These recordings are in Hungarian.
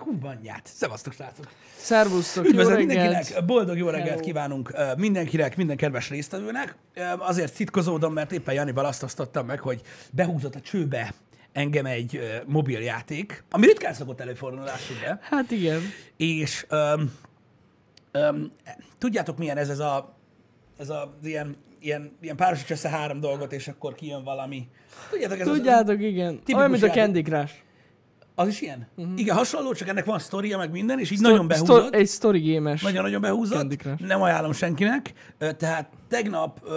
Hú, anyját! Szevasztok, srácok! Szervusztok, jó reggelt! Boldog jó reggelt kívánunk mindenkinek, minden kedves résztvevőnek. Azért szitkozódom, mert éppen Janival azt osztottam meg, hogy behúzott a csőbe engem egy mobiljáték, ami ritkán szokott előfordulni, de. Hát igen. És tudjátok milyen ez a ilyen párosítsa össze három dolgot, és akkor kijön valami. Tudjátok, ez igen. Olyan, mint a Candy Crush. Az is ilyen? Uh-huh. Igen, hasonló, csak ennek van sztoria, meg minden, és így nagyon behúzott. Egy sztori gémes. Nagyon-nagyon behúzott. Nem ajánlom senkinek. Tehát tegnap,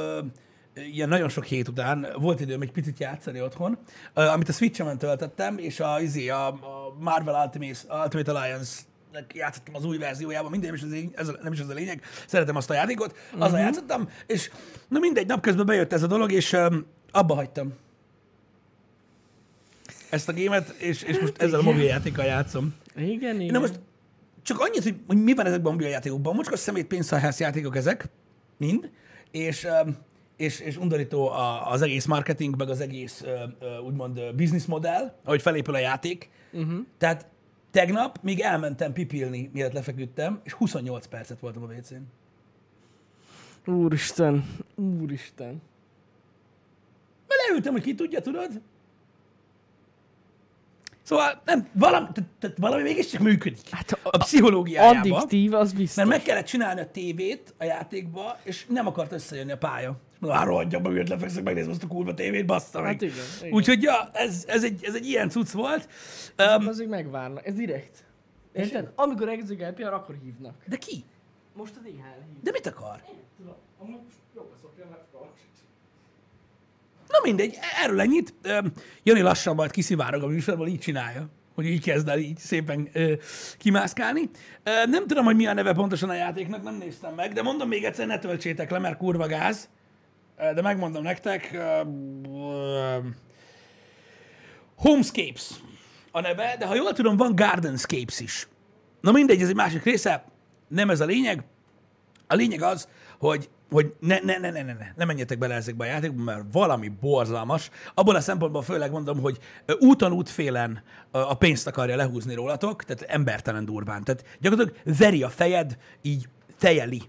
ilyen nagyon sok hét után volt időm egy picit játszani otthon, amit a Switch-emen töltettem, és a Marvel Ultimate Alliance játszottam az új verziójában, minden, nem is ez a lényeg, szeretem azt a játékot, azzal játszottam, és na mindegy, napközben bejött ez a dolog, és abba hagytam ezt a gémet, és most ezzel a mobiljátékkal játszom. Igen, igen. Na most csak annyit, hogy mi van ezekben a mobiljátékokban. Mocskos szemét pénzszarhász játékok ezek, mind, és undorító az egész marketing, meg az egész úgymond business modell, ahogy felépül a játék. Tehát tegnap még elmentem pipilni, mielőtt lefeküdtem, és 28 percet voltam a WC-n. Úristen, úristen. Leültem, hogy ki tudja, tudod? Szóval nem, valami mégiscsak működik hát a pszichológiájában. Addiktív, az biztos. Mert meg kellett csinálni a tévét a játékba, és nem akart összejönni a pálya. És mondom, hát rohadjam, meg őt lefekszek, megnézem azt a kurva tévét, bassza meg. Hát úgyhogy ja, ez egy ilyen cucc volt. Azért megvárnak, ez direkt. Érted? Amikor egzők elpillan, akkor hívnak. De ki? Most a DHL hív. De mit akar? Én tudom, amúgy jobban szokja, mert na mindegy, erről ennyit. Jani lassan majd kiszivárog a műsorból, így csinálja, hogy így kezd el így szépen kimászkálni. Nem tudom, hogy mi a neve pontosan a játéknak, nem néztem meg, de mondom még egyszer, ne töltsétek le, mert kurva gáz. De megmondom nektek. Homescapes a neve, de ha jól tudom, van Gardenscapes is. Na mindegy, ez egy másik része, nem ez a lényeg. A lényeg az, hogy ne menjetek bele ezekbe a játékba, mert valami borzalmas. Abból a szempontból főleg mondom, hogy úton útfélen a pénzt akarja lehúzni rólatok, tehát embertelen durván. Tehát gyakorlatilag veri a fejed, így tejeli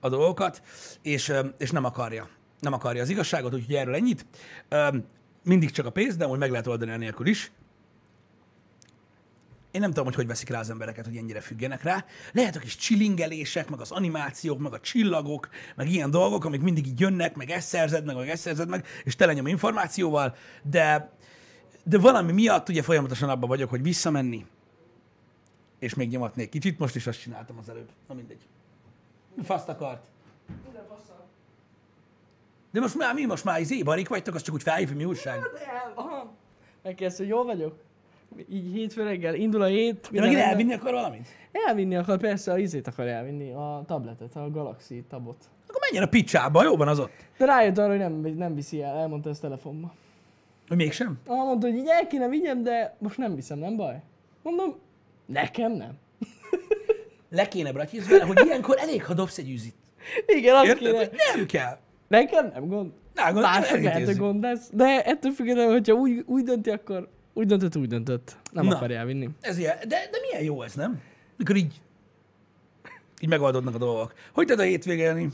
a dolgokat, és nem akarja az igazságot, úgyhogy erről ennyit. Mindig csak a pénz, de amúgy meg lehet oldani anélkül is. Én nem tudom, hogy veszik rá az embereket, hogy ennyire függenek rá. Lehet a kis csilingelések, meg az animációk, meg a csillagok, meg ilyen dolgok, amik mindig így jönnek, meg ezt szerzed meg, és telenyom információval, de valami miatt ugye folyamatosan abban vagyok, hogy visszamenni, és még nyomatnék kicsit. Most is azt csináltam az előbb. Na mindegy. Faszt akart. De most már mi? Most már barik vagytok, az csak úgy felhív, hogy mi újság? Megkérdez, hogy jól vagyok? Így hétfő reggel indul a hét. De megint elvinni akar valamit? Elvinni akar, persze a izét akar elvinni, a tabletet, a Galaxy tabot. Akkor menjen a picsába, jó van az ott. De rájött arra, hogy nem viszi el, elmondta ezt telefonba. Hogy mégsem? Mondta, hogy így el kéne vigyem, de most nem viszem, nem baj? Mondom, nekem nem. Le kéne bratyizz vele, hogy ilyenkor elég, ha dobsz egy űzit. Igen, azt kéne. Nem kell. Nekem nem gond. Mások gond lesz. De ettől függetlenül, hogyha úgy dönti, akkor úgy döntött. Nem akar elvinni. Ez ilyen. De milyen jó ez, nem? Mikor így megoldódnak a dolgok. Hogy tett a hétvége, Jani?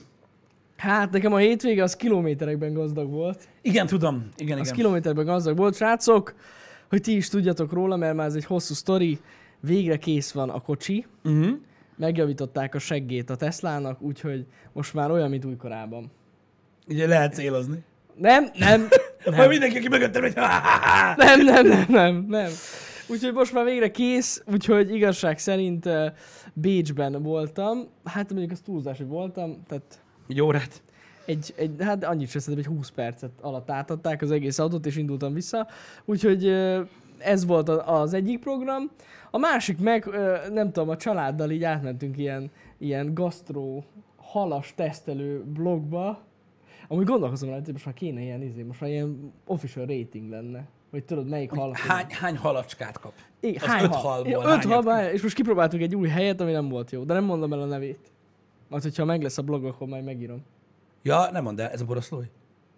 Hát nekem a hétvége az kilométerekben gazdag volt. Igen, tudom. Igen. Kilométerben gazdag volt, srácok. Hogy ti is tudjatok róla, mert már ez egy hosszú sztori. Végre kész van a kocsi. Megjavították a seggét a Teslának, úgyhogy most már olyan, mint újkorában. Ugye lehet célozni. Nem. Majd mindenki, aki megöttem, hogy nem. Úgyhogy most már végre kész, úgyhogy igazság szerint Bécsben voltam. Hát mondjuk az túlzás, hogy voltam, tehát... Egy órát? Hát annyit sem szerintem, egy 20 percet alatt átadták az egész autót, és indultam vissza. Úgyhogy ez volt az egyik program. A másik meg, nem tudom, a családdal így átmentünk ilyen gasztró, halas tesztelő blogba. Amúgy gondolkozom rá, hogy most már kéne ilyen official rating lenne, hogy tudod, melyik hal. Hány halacskát kap? Igen, az 5 halból. 5 halból, és most kipróbáltuk egy új helyet, ami nem volt jó, de nem mondom el a nevét. Majd, hogyha meg lesz a blog, akkor majd megírom. Ja, nem mondd el, ez a boroszlói?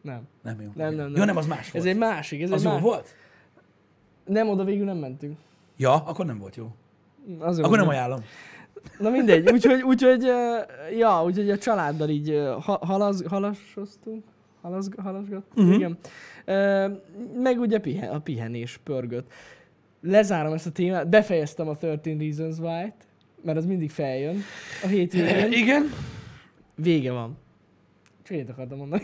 Nem. Nem jó. Nem. Jó, nem, az más volt. Ez egy másik. Az jó volt? Nem, oda végül nem mentünk. Ja, akkor nem volt jó. Azért akkor nem ajánlom. Na mindegy, úgyhogy ja, úgyhogy a családdal így halasgattunk, igen. Meg ugye a pihenés pörgött. Lezárom ezt a témát, befejeztem a 13 Reasons Why-t, mert az mindig feljön a hétvégén. Igen. Vége van. Csak én akartam mondani.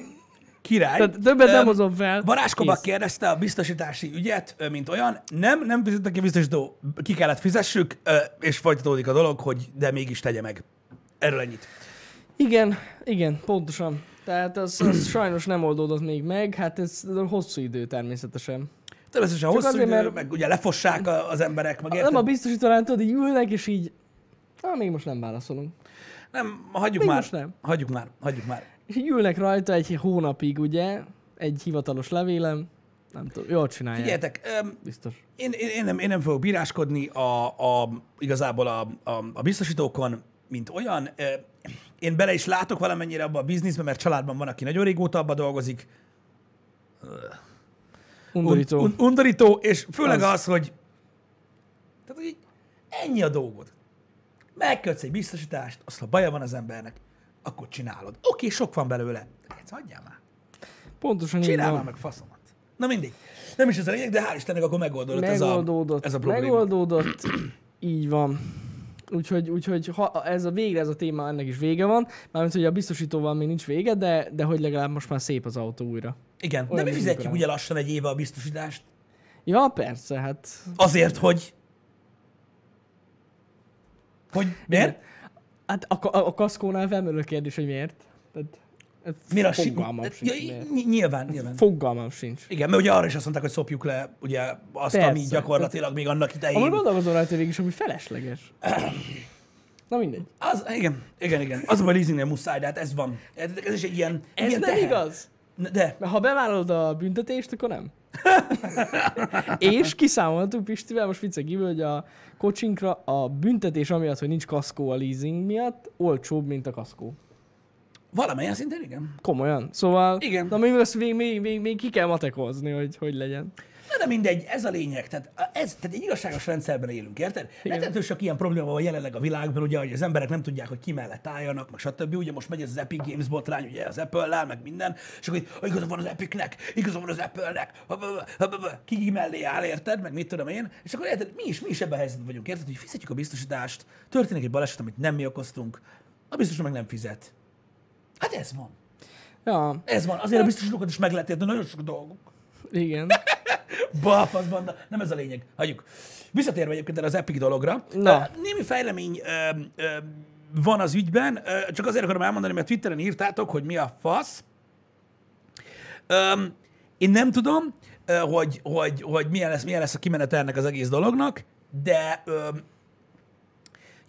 Király. Tehát többet nem hozom fel. Varázs Kobak kérdezte a biztosítási ügyet, mint olyan. Nem fizettek ki biztosító. Ki kellett fizessük, és folytatódik a dolog, hogy de mégis tegye meg. Erről ennyit. Igen, pontosan. Tehát az sajnos nem oldódott még meg. Hát ez hosszú idő természetesen. Természetesen hosszú idő, mert meg ugye lefossák az emberek. Meg nem a biztosítónál, tudod, így ülnek, és így... még most nem válaszolunk. Nem, hagyjuk már. És így ülnek rajta egy hónapig, ugye, egy hivatalos levélem, nem tudom, jól csinálják. Figyeljetek, biztos. Én nem fogok bíráskodni igazából a biztosítókon, mint olyan. Én bele is látok valamennyire abba a bizniszbe, mert családban van, aki nagyon régóta abba dolgozik. Undorító. Undorító, és főleg az hogy így ennyi a dolgod. Megkötsz egy biztosítást, azt ha baja van az embernek, akkor csinálod. Oké, sok van belőle. De ezt hagyjál már. Pontosan így van. Csinál már meg faszomat. Na mindig. Nem is ez a lényeg, de hál' Istennek akkor megoldódott ez a probléma. Megoldódott. Így van. Úgyhogy ha végre ez a téma, ennek is vége van. Mármint, hogy a biztosítóval még nincs vége, de hogy legalább most már szép az autó újra. Igen. Olyan de mi fizetjük ugye lassan egy éve a biztosítást? Ja, persze, hát. Azért, hogy... Hogy miért? Igen. Hát a kaszkónál felmerül a kérdés, hogy miért. Tehát fogalmam sincs. Nyilván. Fogalmam sincs. Igen, mert ugye arra is azt mondták, hogy szopjuk le ugye azt, persze, ami gyakorlatilag tehát, még annak idején... Amúgy gondolkozom rajta végig is, ami felesleges. Na mindegy. Igen. Az a leasingnél muszáj, de hát ez van. Ez is egy ilyen... Ez ilyen nem teher. Igaz. De. Mert ha bevállalod a büntetést, akkor nem. És kiszámoltuk Pistivel, most viccegívül, hogy a kocsinkra a büntetés amiatt, hogy nincs kaszkó a leasing miatt, olcsóbb, mint a kaszkó. Valamilyen szinten, igen. Komolyan. Szóval, igen. Na még ki kell matekozni, hogy legyen. Na de mindegy, ez a lényeg. Tehát egy igazságos rendszerben élünk, érted? Lehetően sok ilyen probléma van jelenleg a világban, ugye, hogy az emberek nem tudják, hogy ki mellett álljanak, meg stb. Ugye most megy ez az Epic Games botrány, ugye az Apple-lel, meg minden, és akkor igaza van az Epicnek, igaza van az Apple-nek, ki mellé áll, érted? Meg mit tudom én? És akkor érted, mi is ebben a helyzetben vagyunk, érted? Hogy fizetjük a biztosítást, történik egy baleset, amit nem mi okoztunk, a biztosító meg nem fizet. Hát ez van. Ja. Ez van. Azért a biztosítókat is meg lehet érteni, nagyon sok dolgok. Igen. Bafasz banda. Nem ez a lényeg. Hagyjuk. Visszatérve egyébként az Epic dologra. Némi fejlemény van az ügyben. Csak azért akarom elmondani, mert Twitteren írtátok, hogy mi a fasz. Én nem tudom, hogy milyen lesz a kimenete ennek az egész dolognak, de...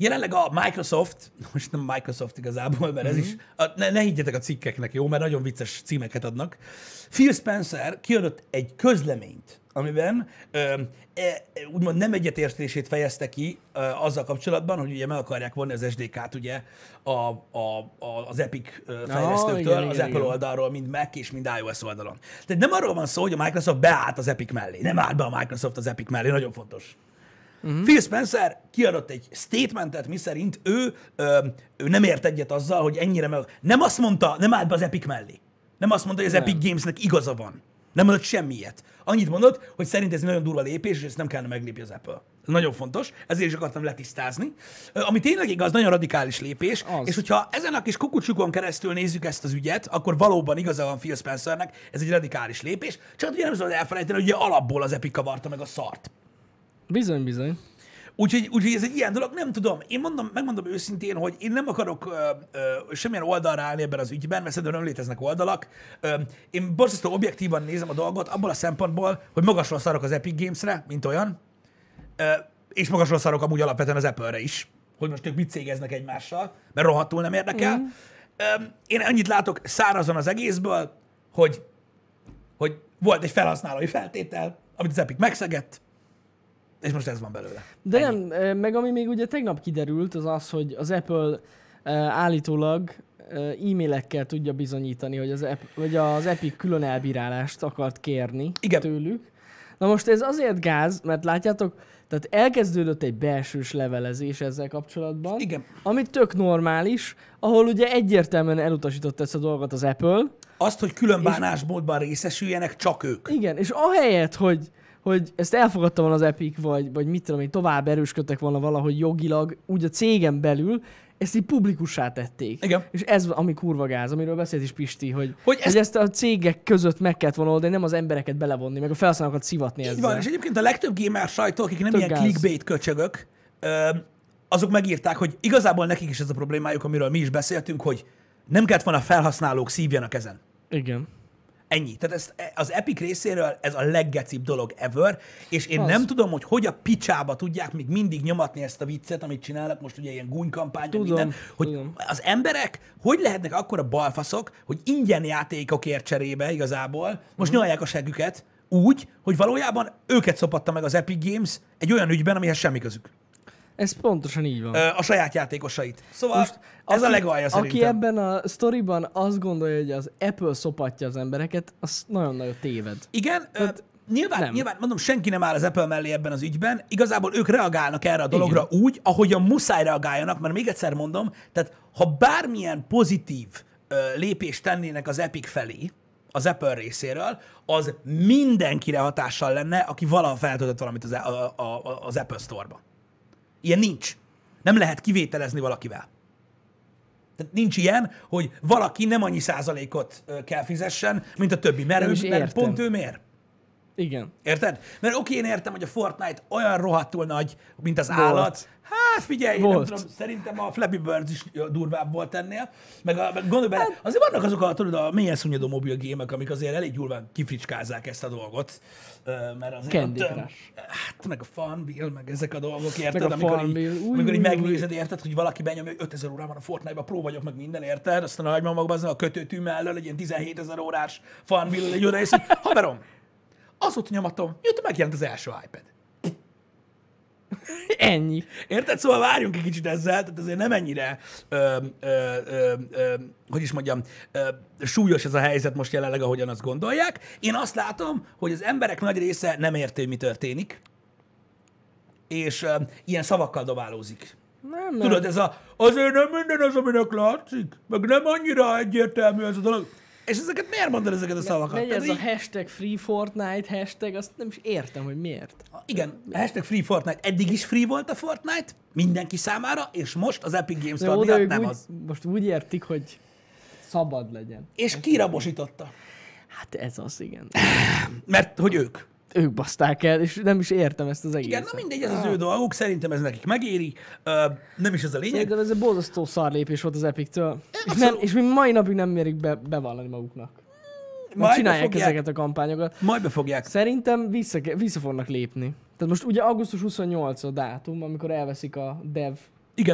Jelenleg a Microsoft, most nem Microsoft igazából, mert ez is, ne higgyetek a cikkeknek, jó? Mert nagyon vicces címeket adnak. Phil Spencer kiadott egy közleményt, amiben úgymond nem egyetértését fejezte ki azzal kapcsolatban, hogy ugye meg akarják vonni az SDK-t ugye az Epic fejlesztőktől, Apple oldalról, mind Mac és mind iOS oldalon. Tehát nem arról van szó, hogy a Microsoft beállt az Epic mellé. Nem állt be a Microsoft az Epic mellé, nagyon fontos. Uh-huh. Phil Spencer kiadott egy statementet, miszerint ő nem ért egyet azzal, hogy ennyire nem azt mondta, nem állt be az Epic mellé. Nem azt mondta, hogy az Epic Gamesnek igaza van. Nem mondott semmiet. Annyit mondott, hogy szerint ez nagyon durva lépés, és ezt nem kellene meglépni az Apple. Ez nagyon fontos, ezért is akartam letisztázni. Ami tényleg igaz, nagyon radikális lépés, az. És hogyha ezen a kis kukucsukon keresztül nézzük ezt az ügyet, akkor valóban igaza van Phil Spencernek, ez egy radikális lépés, csak ugye nem szabad elfelejteni, hogy ugye alapból az Epic kavarta meg a szart. Bizony. Úgyhogy ez egy ilyen dolog, nem tudom. Én megmondom őszintén, hogy én nem akarok semmilyen oldalra állni ebben az ügyben, mert szerintem nem léteznek oldalak. Én borzasztó objektívan nézem a dolgot abból a szempontból, hogy magasról szarok az Epic Games-re, mint olyan, és magasról szarok amúgy alapvetően az Apple-re is, hogy most ők mit cégeznek egymással, mert rohadtul nem érdekel. Én annyit látok szárazon az egészből, hogy volt egy felhasználói feltétel, amit az Epic megszegett, és most ez van belőle. De nem, meg ami még ugye tegnap kiderült, az, hogy az Apple állítólag e-mailekkel tudja bizonyítani, hogy az Epic külön elbírálást akart kérni tőlük. Na most ez azért gáz, mert látjátok, Tehát elkezdődött egy belsős levelezés ezzel kapcsolatban, igen, ami tök normális, ahol ugye egyértelműen elutasított ezt a dolgot az Apple. Azt, hogy külön bánásmódban részesüljenek csak ők. Igen, és ahelyett, hogy ezt elfogadta volna az Epic, vagy mit tudom én, tovább erősködtek volna valahogy jogilag, úgy a cégen belül, ezt így publikussá tették. Igen. És ez, ami kurva gáz, amiről beszélt is Pisti, hogy ezt a cégek között meg kellett volna oldani, nem az embereket belevonni, meg a felhasználókat szivatni ezzel. Így van, és egyébként a legtöbb gamer sajtó, akik nem ilyen clickbait köcsögök, azok megírták, hogy igazából nekik is ez a problémájuk, amiről mi is beszéltünk, hogy nem kellett volna a felhasználók szívjanak ezen. Igen. Ennyi. Tehát az Epic részéről ez a leggecibb dolog ever, és én nem tudom, hogy a picsába tudják még mindig nyomatni ezt a viccet, amit csinálnak most ugye ilyen gúnykampány, minden, hogy az emberek hogy lehetnek akkora balfaszok, hogy ingyen játékokért cserébe igazából most nyalják a següket úgy, hogy valójában őket szopatta meg az Epic Games egy olyan ügyben, amihez semmi közük. Ez pontosan így van. A saját játékosait. Szóval most ez a legalja szerintem. Aki ebben a sztoriban azt gondolja, hogy az Apple szopatja az embereket, az nagyon-nagyon téved. Igen, tehát nyilván, mondom, senki nem áll az Apple mellé ebben az ügyben. Igazából ők reagálnak erre a dologra úgy, ahogyan muszáj reagáljanak, mert még egyszer mondom, tehát ha bármilyen pozitív lépést tennének az Epic felé, az Apple részéről, az mindenkire hatással lenne, aki valaha feltöltött valamit az Apple Store-ba. Ilyen nincs. Nem lehet kivételezni valakivel. Tehát nincs ilyen, hogy valaki nem annyi százalékot kell fizessen, mint a többi, mert pont ő mér. Igen. Érted? Mert oké, én értem, hogy a Fortnite olyan rohadtul nagy, mint az állat. Hát figyelj, nem tudom, szerintem a Flappy Birds is durvább volt ennél. Meg gondolj bele, azért vannak azok a mélyen szunnyadó mobil gémek, amik azért elég durván kifricskázzák ezt a dolgot. Mert azért Candy Crush. Hát meg a Funbill, meg ezek a dolgok, érted? Meg a amikor így megnézed, érted, hogy valaki benyomja, hogy 5000 órán van a Fortnite-ban, pró vagyok, meg minden, érted? Aztán a hagymamakban a kötőtű mellől egy ilyen 17000 órás Funbill, egy oda, és haverom, azóta nyomatom, jött, megjelent az első iPad. Ennyi. Érted? Szóval várjunk egy kicsit ezzel, tehát azért nem ennyire, hogy is mondjam, súlyos ez a helyzet most jelenleg, ahogyan azt gondolják. Én azt látom, hogy az emberek nagy része nem érti, hogy mi történik, és ilyen szavakkal dobálózik. Nem. Tudod, ez azért nem minden az, aminek látszik, meg nem annyira egyértelmű ez a dolog. És ezeket miért mondod, ezeket a szavakat? Megy ez a hashtag Free Fortnite, hashtag, azt nem is értem, hogy miért. Igen, hashtag Free Fortnite. Eddig is free volt a Fortnite, mindenki számára, és most az Epic Games Store miatt nem az. Most úgy értik, hogy szabad legyen. És kirabosította. Hát ez az, igen. Mert hogy ők baszták el, és nem is értem ezt az egészet. Igen, na mindegy, ez az ő dolguk, szerintem ez nekik megéri, nem is ez a lényeg. Szerintem ez egy borzasztó szarlépés volt az Epic-től, és mi mai napig nem mérik bevallani maguknak. Majd csinálják ezeket a kampányokat. Majd befogják. Szerintem vissza fognak lépni. Tehát most ugye augusztus 28 a dátum, amikor elveszik a dev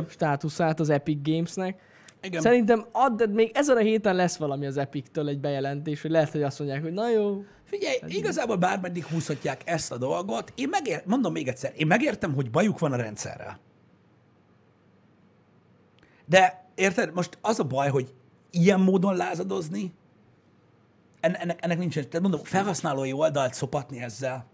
státuszát az Epic Games-nek. Igen. Szerintem még ezen a héten lesz valami az Epic-től egy bejelentés, hogy lehet, hogy azt mondják, hogy na jó. Figyelj, igazából bármeddig húzhatják ezt a dolgot. Én mondom még egyszer, én megértem, hogy bajuk van a rendszerrel. De érted, most az a baj, hogy ilyen módon lázadozni, ennek nincs, tehát mondom, felhasználói oldalt szopatni ezzel.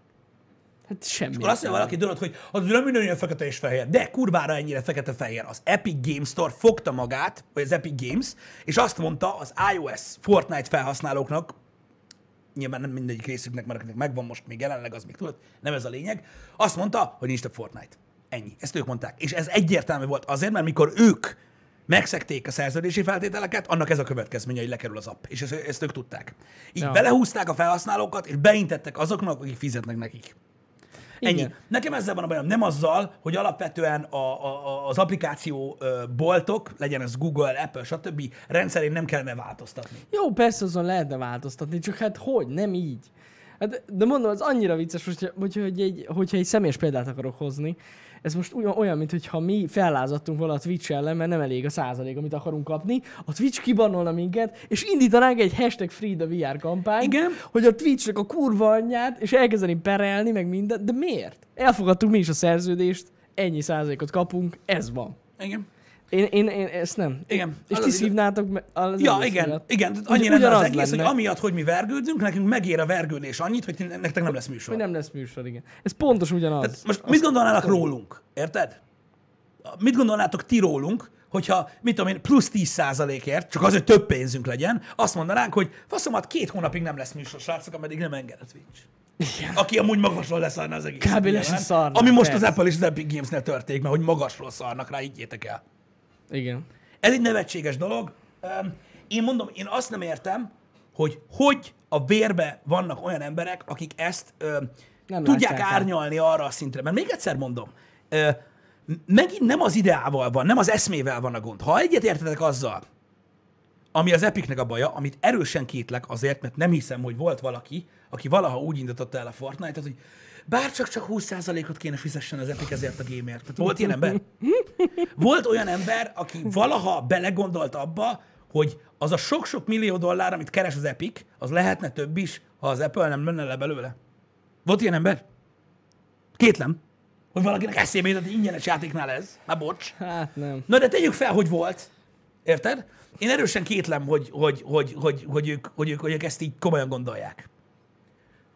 Hát semmi. És azt mondja valaki tudod, hogy az nem minden ilyen fekete és fehér, de kurvára ennyire fekete-fehér. Az Epic Games Store fogta magát, vagy az Epic Games, és azt mondta az iOS Fortnite felhasználóknak, nyilván nem mindegyik részüknek, mert akinek megvan most még jelenleg, az még tudod, nem ez a lényeg, azt mondta, hogy nincs több Fortnite. Ennyi. Ezt ők mondták. És ez egyértelmű volt azért, mert mikor ők megszegték a szerződési feltételeket, annak ez a következménye, hogy lekerül az app. És ezt ők tudták. Így belehúzták a felhasználókat, és beintettek azoknak, akik fizetnek nekik. Ennyi. Igen. Nekem ezzel van a bajom. Nem azzal, hogy alapvetően az applikáció boltok, legyen ez Google, Apple, stb. Rendszerén nem kellene változtatni. Jó, persze azon lehetne változtatni, csak hát hogy? Nem így. Hát, de mondom, az annyira vicces, hogyha egy személyes példát akarok hozni. Ez most olyan, mintha mi fellázadtunk volna a Twitch ellen, mert nem elég a százalék, amit akarunk kapni. A Twitch kibannolna minket, és indítanánk egy hashtag Free the VR kampányt, hogy a Twitchnek a kurva anyját, és elkezdeni perelni, meg mindent. De miért? Elfogadtuk mi is a szerződést, ennyi százalékot kapunk, ez van. Igen. Én ezt nem. Igen. És ti szívnátok meg. Ja, igen, igen. Annyira lenne az egész, hogy amiatt, hogy mi vergődünk, nekünk megér a vergődés annyit, hogy nektek nem lesz műsor. Nem lesz műsor, igen. Ez pontos ugyanaz. Tehát most mit gondolnának rólunk? Érted? Mit gondolnátok ti rólunk, hogyha, mit tudom én, plusz 10%-ért, csak azért több pénzünk legyen, azt mondanánk, hogy faszomat 2 hónapig nem lesz műsor, srácok, ameddig nem enged a Twitch. Igen. Aki amúgy magasról leszarna az egész. Kb. Szarnak. Ami most az Apple és az Epic Gamesnél történik, mert hogy magasról szarnak rá, higgyétek el. Igen. Ez egy nevetséges dolog. Én mondom, én azt nem értem, hogy hogy a vérbe vannak olyan emberek, akik ezt tudják árnyalni arra a szintre. Mert még egyszer mondom, megint nem az ideával van, nem az eszmével van a gond. Ha egyet értetek azzal, ami az Epicnek a baja, amit erősen kétlek azért, mert nem hiszem, hogy volt valaki, aki valaha úgy indította el a Fortnite-ot, hogy bárcsak 20%-ot kéne fizessen az Epic ezért a gameért. Tehát volt ilyen ember? Volt olyan ember, aki valaha belegondolt abba, hogy az a sok-sok millió dollár, amit keres az Epic, az lehetne több is, ha az Apple nem lenne le belőle. Volt ilyen ember? Kétlem, hogy valakinek eszébe jutott, hogy ingyenes játéknál ez. Már bocs. Hát nem. Na de tegyük fel, hogy volt. Érted? Én erősen kétlem, hogy ők ezt így komolyan gondolják.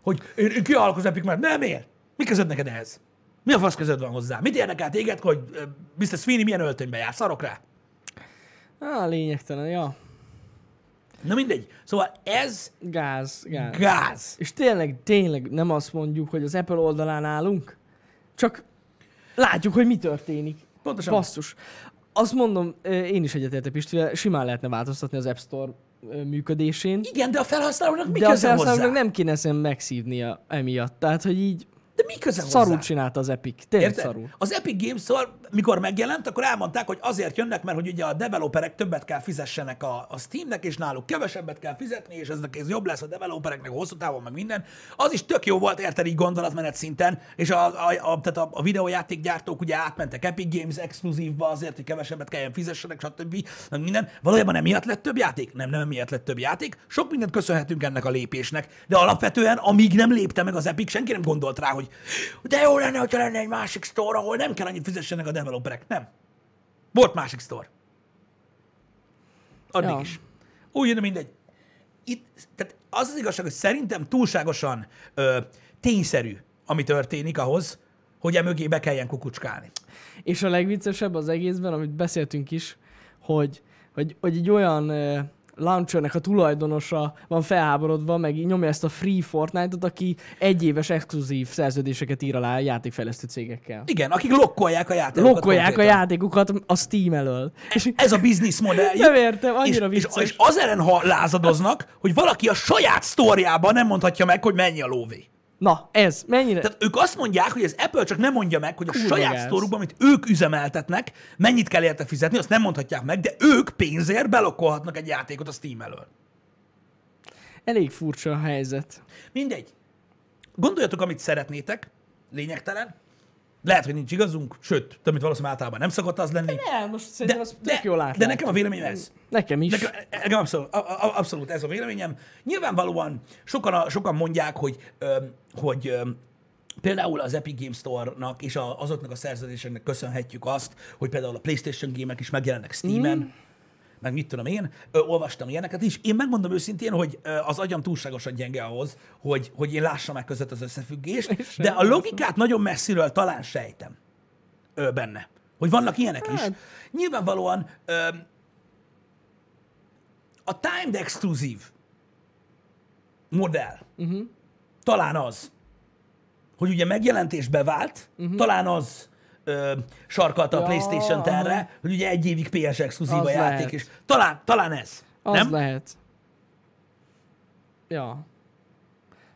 Hogy én kihalok az Epic, mert nem ér? Mi között neked ehhez? Mi a fasz között van hozzá? Mit érdekel téged, hogy Mr. Sweeney milyen öltönyben jár? Szarok rá? Á, lényegtelen, ja. Na mindegy. Szóval ez... Gáz. És tényleg nem azt mondjuk, hogy az Apple oldalán állunk, csak látjuk, hogy mi történik. Pontosan. Basszus. Azt mondom, én is egyetértek Pistivel, simán lehetne változtatni az App Store működésén. Igen, de a felhasználónak mi köze hozzá? De a felhasználónak nem kéne emiatt tehát, hogy így de mi köze hozzá? Szarul csinálta az Epic, tényleg szarul. Az Epic Games-szor, mikor megjelent, akkor elmondták, hogy azért jönnek, mert hogy ugye a developerek többet kell fizessenek a Steamnek, és náluk kevesebbet kell fizetni, és ez jobb lesz a developereknek hosszú távon, meg minden. Az is tök jó volt, érted, így gondolatmenet szinten, és tehát a videójátékgyártók ugye átmentek Epic Games exkluzívba azért, hogy kevesebbet kelljen fizessenek, stb. Minden. Valójában emiatt lett több játék? Nem emiatt lett több játék. Sok mindent köszönhetünk ennek a lépésnek, de alapvetően, amíg nem lépte meg az Epic, senki nem gondolt rá, hogy de jó lenne, hogyha lenne egy másik store, ahol nem kell annyit fizessenek a developerek. Nem. Volt másik store. Addig ja. Is. Úgy jön, mindegy. Itt, tehát az az igazság, hogy szerintem túlságosan tényszerű, ami történik ahhoz, hogy emögé be kelljen kukucskálni. És a legviccesebb az egészben, amit beszéltünk is, hogy egy olyan... launchernek a tulajdonosa van felháborodva, meg nyomja ezt a Free Fortnite-ot, aki egyéves exkluzív szerződéseket ír alá a játékfejlesztő cégekkel. Igen, akik lokkolják a játékokat. Lokkolják a játékokat a Steam elől. Ez a business modell. Nem értem, annyira vicces. És az ellen, ha lázadoznak, hogy valaki a saját sztoriában nem mondhatja meg, hogy mennyi a lóvé. Na, ez mennyire... Tehát ők azt mondják, hogy az Apple csak nem mondja meg, hogy a saját sztorukban, amit ők üzemeltetnek, mennyit kell érte fizetni, azt nem mondhatják meg, de ők pénzért belokkolhatnak egy játékot a Steam elől. Elég furcsa a helyzet. Mindegy. Gondoljatok, amit szeretnétek, lényegtelen. Lehet, hogy nincs igazunk, sőt, több mint valószínűleg általában nem szokott az lenni. Nem, most szerintem az tök jól átlát. De nekem a véleményem ez. Nekem is. Nekem abszolút ez a véleményem. Nyilvánvalóan sokan mondják, hogy például az Epic Games Store-nak és azoknak a szerződéseknek köszönhetjük azt, hogy például a PlayStation gémek is megjelennek Steamen, meg mit tudom én, olvastam ilyeneket is. Én megmondom őszintén, hogy az agyam túlságosan gyenge ahhoz, hogy én lássam meg között az összefüggést, de a logikát nagyon messziről talán sejtem benne, hogy vannak ilyenek is. Nyilvánvalóan a timed exclusive modell talán az, hogy ugye megjelentés bevált, talán az sarkalta a PlayStation 10-re, hogy ugye 1 évig PS exkluzív a játék, és talán ez, az nem? Az lehet. Ja.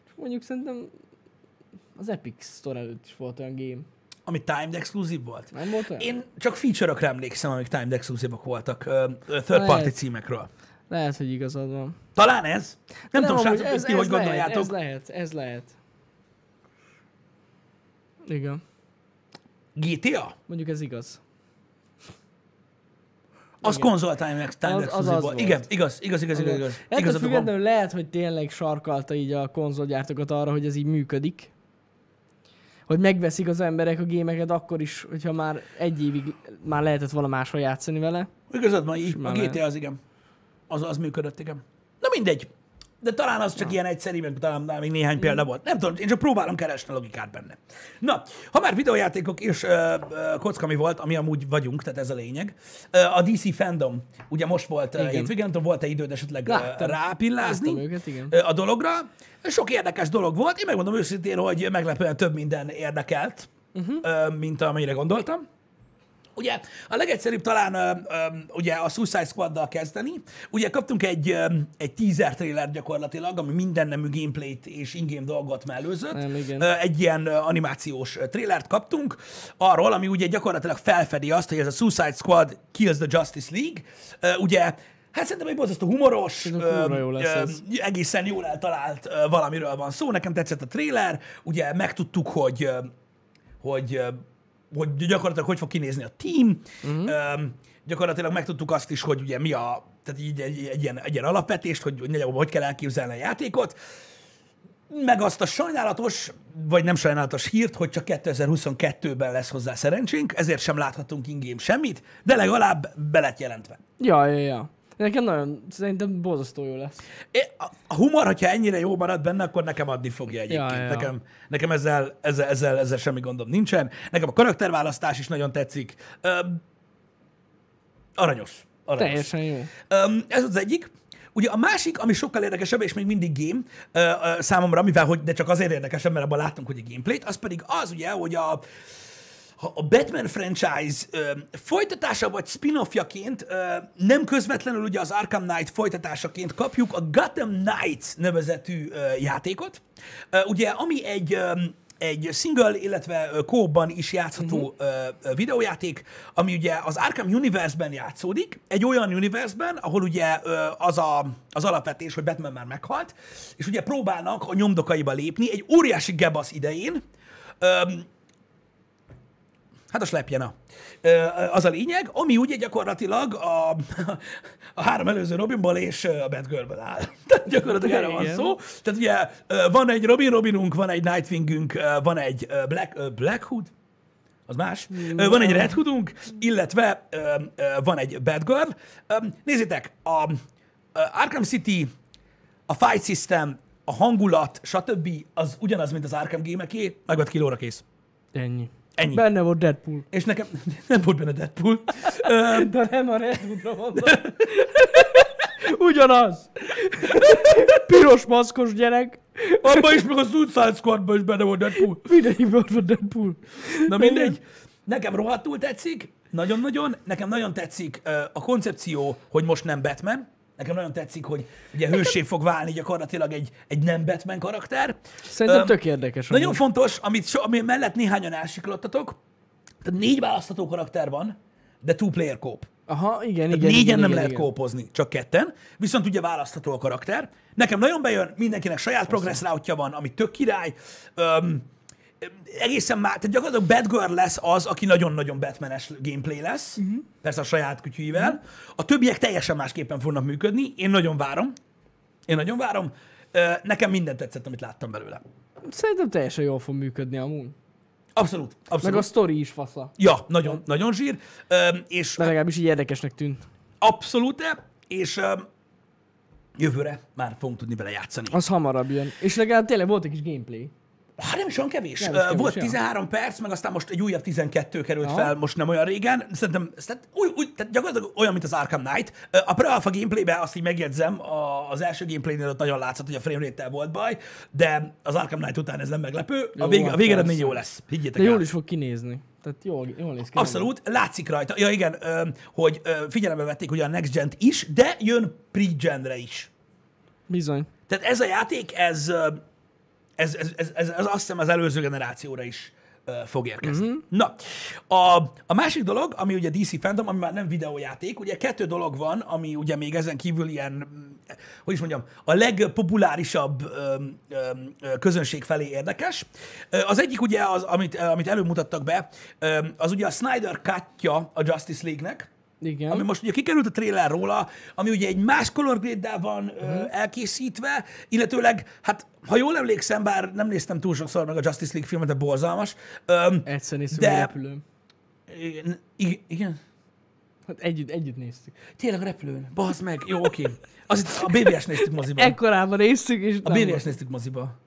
Csak mondjuk szerintem az Epic Store előtt is volt olyan game. Ami timed exclusive volt? Nem volt olyan? Én csak feature-ökre emlékszem, amik timed exclusive-ak voltak, third party címekről. Lehet, hogy igazad van. Talán ez? Nem tudom, srácok, hogy ti hogy gondoljátok. Ez lehet. Igen. GTA? Mondjuk ez igaz. Az konzol time exclusive volt. Igen, igaz. Ettől függetlenül lehet, hogy tényleg sarkalta így a konzolgyártókat arra, hogy ez így működik. hogy megveszik az emberek a gémeket akkor is, hogyha már egy évig már lehetett volna máshol játszani vele. Igazad van, így. A GTA az igen. Az működött, igen. Na mindegy. De talán az csak ilyen egyszerű, meg talán még néhány példa volt. Nem tudom, én csak próbálom keresni a logikát benne. Na, ha már videójátékok és kocka mi volt, ami amúgy vagyunk, tehát ez a lényeg. A DC Fandom ugye most volt hétvégén, nem tudom, volt-e időd esetleg rápillázni a dologra. Sok érdekes dolog volt. Én megmondom őszintén, hogy meglepően több minden érdekelt, mint amire gondoltam. Ugye a legegyszerűbb talán ugye a Suicide Squaddal kezdeni. Ugye kaptunk egy teaser trailert gyakorlatilag, ami minden nemű gameplayt és in-game dolgot mellőzött. Egy ilyen animációs trailert kaptunk arról, ami ugye gyakorlatilag felfedi azt, hogy ez a Suicide Squad kills the Justice League. Ugye hát szerintem egy borzasztó humoros, egészen jól eltalált valamiről van szó. Nekem tetszett a trailer. Ugye megtudtuk, hogy gyakorlatilag hogy fog kinézni a team, gyakorlatilag megtudtuk azt is, hogy ugye mi a, tehát így egy ilyen alapvetést, hogy nagyjából hogy kell elképzelni a játékot, meg azt a sajnálatos, vagy nem sajnálatos hírt, hogy csak 2022-ben lesz hozzá szerencsénk, ezért sem láthatunk in-game semmit, de legalább be lett jelentve. Ja. Nekem nagyon, szerintem borzasztó jó lesz. A humor, hogyha ennyire jó marad benne, akkor nekem adni fogja egyébként. Ja. Nekem ezzel semmi gondom nincsen. Nekem a karakterválasztás is nagyon tetszik. Aranyos. Teljesen jó. Ez az egyik. Ugye a másik, ami sokkal érdekesebb, és még mindig game számomra, mivel hogy, de csak azért érdekesebb, mert abban láttunk, hogy a gameplayt, az pedig az ugye, hogy a Batman franchise folytatása vagy spin-offjaként, nem közvetlenül ugye az Arkham Knight folytatásaként kapjuk a Gotham Knights nevezetű játékot, ugye ami egy single, illetve co-ban is játszható videójáték, ami ugye az Arkham Universe-ben játszódik, egy olyan universe-ben, ahol ugye az alapvetés, hogy Batman már meghalt, és ugye próbálnak a nyomdokaiba lépni egy óriási gebasz idején, hát a slepjena. Az a lényeg, ami ugye gyakorlatilag a három előző Robinból és a Batgirlből áll. Tehát gyakorlatilag erre van szó. Tehát ugye van egy Robinunk, van egy Nightwingünk, van egy Black Hood, az más. Van egy Red Hoodunk, illetve van egy Batgirl. Nézzétek, a Arkham City, a Fight System, a hangulat, stb. Az ugyanaz, mint az Arkham gémeké, meg ott kilóra kész. Ennyi. Benne volt Deadpool. És nekem nem volt benne Deadpool. De nem a Red Hoodra mondom. Ugyanaz. Piros maszkos gyerek. Abba is, meg a Suicide Squadban is benne volt Deadpool. Mindenhibben volt Deadpool. Na mindegy. Nekem rohadtul tetszik. Nagyon-nagyon. Nekem nagyon tetszik a koncepció, hogy most nem Batman. Nekem nagyon tetszik, hogy ugye hőssé fog válni gyakorlatilag egy nem Batman karakter. Szerintem tök érdekes. Nagyon fontos, ami mellett néhányan elsiklottatok, tehát 4 választható karakter van, de 2-player co-op. Aha, igen. 4-en nem lehet co-opozni, csak 2-en, viszont ugye választható a karakter. Nekem nagyon bejön, mindenkinek saját progress route-ja van, ami tök király. Egészen már, tehát gyakorlatilag Batgirl lesz az, aki nagyon-nagyon Batman-es gameplay lesz, persze a saját kütyűivel. A többiek teljesen másképpen fognak működni, én nagyon várom. Nekem minden tetszett, amit láttam belőle. Szerintem teljesen jól fog működni amúgy. Abszolút. Meg a sztori is fasza. Ja, nagyon zsír. De legalábbis így érdekesnek tűnt. Abszolút, és jövőre már fogunk tudni vele játszani. Az hamarabb jön. És legalább tényleg volt egy kis gameplay. Hát nem is olyan kevés. Volt 13 perc, meg aztán most egy újabb 12 került fel, most nem olyan régen. Szerintem tehát gyakorlatilag olyan, mint az Arkham Knight. A pre-alpha gameplayben azt így megjegyzem, az első gameplaynél ott nagyon látszott, hogy a framerate-tel volt baj, de az Arkham Knight után ez nem meglepő. A végeredmény jó lesz, higgyétek el. De jól is fog kinézni. Tehát jól néz ki. Abszolút, látszik rajta. Ja igen, hogy figyelembe vették ugye a Next Gen-t is, de jön pre-genre is. Bizony. Tehát ez a játék, ez azt hiszem az előző generációra is fog érkezni. Na, a másik dolog, ami ugye DC Fandom, ami már nem videójáték, ugye 2 dolog van, ami ugye még ezen kívül ilyen, hogy is mondjam, a legpopulárisabb közönség felé érdekes. Az egyik ugye, amit előbb mutattak be, az ugye a Snyder cut-ja a Justice League-nek, Igen. Ami most ugye kikerült a trailer róla, ami ugye egy más color grade-del van elkészítve, illetőleg, hát ha jól emlékszem, bár nem néztem túl sokszor meg a Justice League filmet, de borzalmas. Egyszerűen észre repülőn. Igen. Hát együtt néztük. Tényleg a repülőn. Bazd meg. Jó, oké. Okay. A BBS néztük moziba. Ekkorában néztük is. A BBS néztük moziba.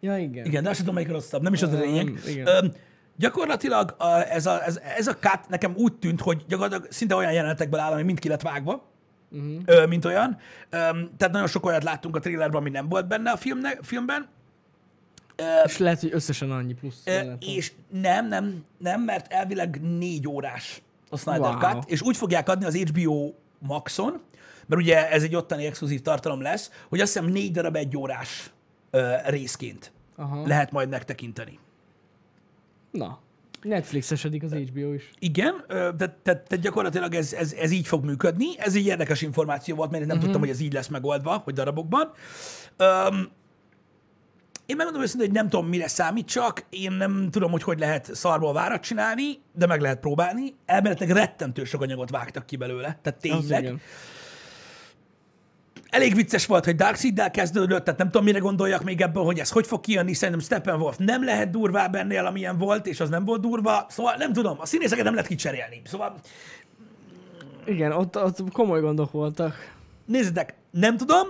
Ja, igen. Igen, de azt tudom, melyik rosszabb. Nem is az a lényeg. Gyakorlatilag ez a cut nekem úgy tűnt, hogy gyakorlatilag szinte olyan jelenetekből áll, ami mind ki lett vágva, mint olyan. Tehát nagyon sok olyat láttunk a trailerben, ami nem volt benne a filmben. És lehet, hogy összesen annyi plusz jelenet. És nem, mert elvileg 4 órás a Snyder Cut, és úgy fogják adni az HBO Maxon, mert ugye ez egy ottani exkluzív tartalom lesz, hogy azt hiszem 4 darab 1 órás részként lehet majd megtekinteni. Na, Netflixesedik az HBO is. Igen, tehát gyakorlatilag ez így fog működni. Ez egy érdekes információ volt, mert nem tudtam, hogy ez így lesz megoldva, hogy darabokban. Én megmondom őszintén, hogy nem tudom, mire számítsak. Én nem tudom, hogy lehet szarból várat csinálni, de meg lehet próbálni. Elméletileg rettentő sok anyagot vágtak ki belőle, tehát tényleg. Elég vicces volt, hogy Darkseid-del kezdődött, tehát nem tudom, mire gondoljak még ebből, hogy ez hogy fog kijönni, szerintem Steppenwolf nem lehet durvább ennél, amilyen volt, és az nem volt durva, szóval nem tudom, a színészeket nem lehet kicserélni, szóval... Igen, ott komoly gondok voltak. Nézzétek, nem tudom,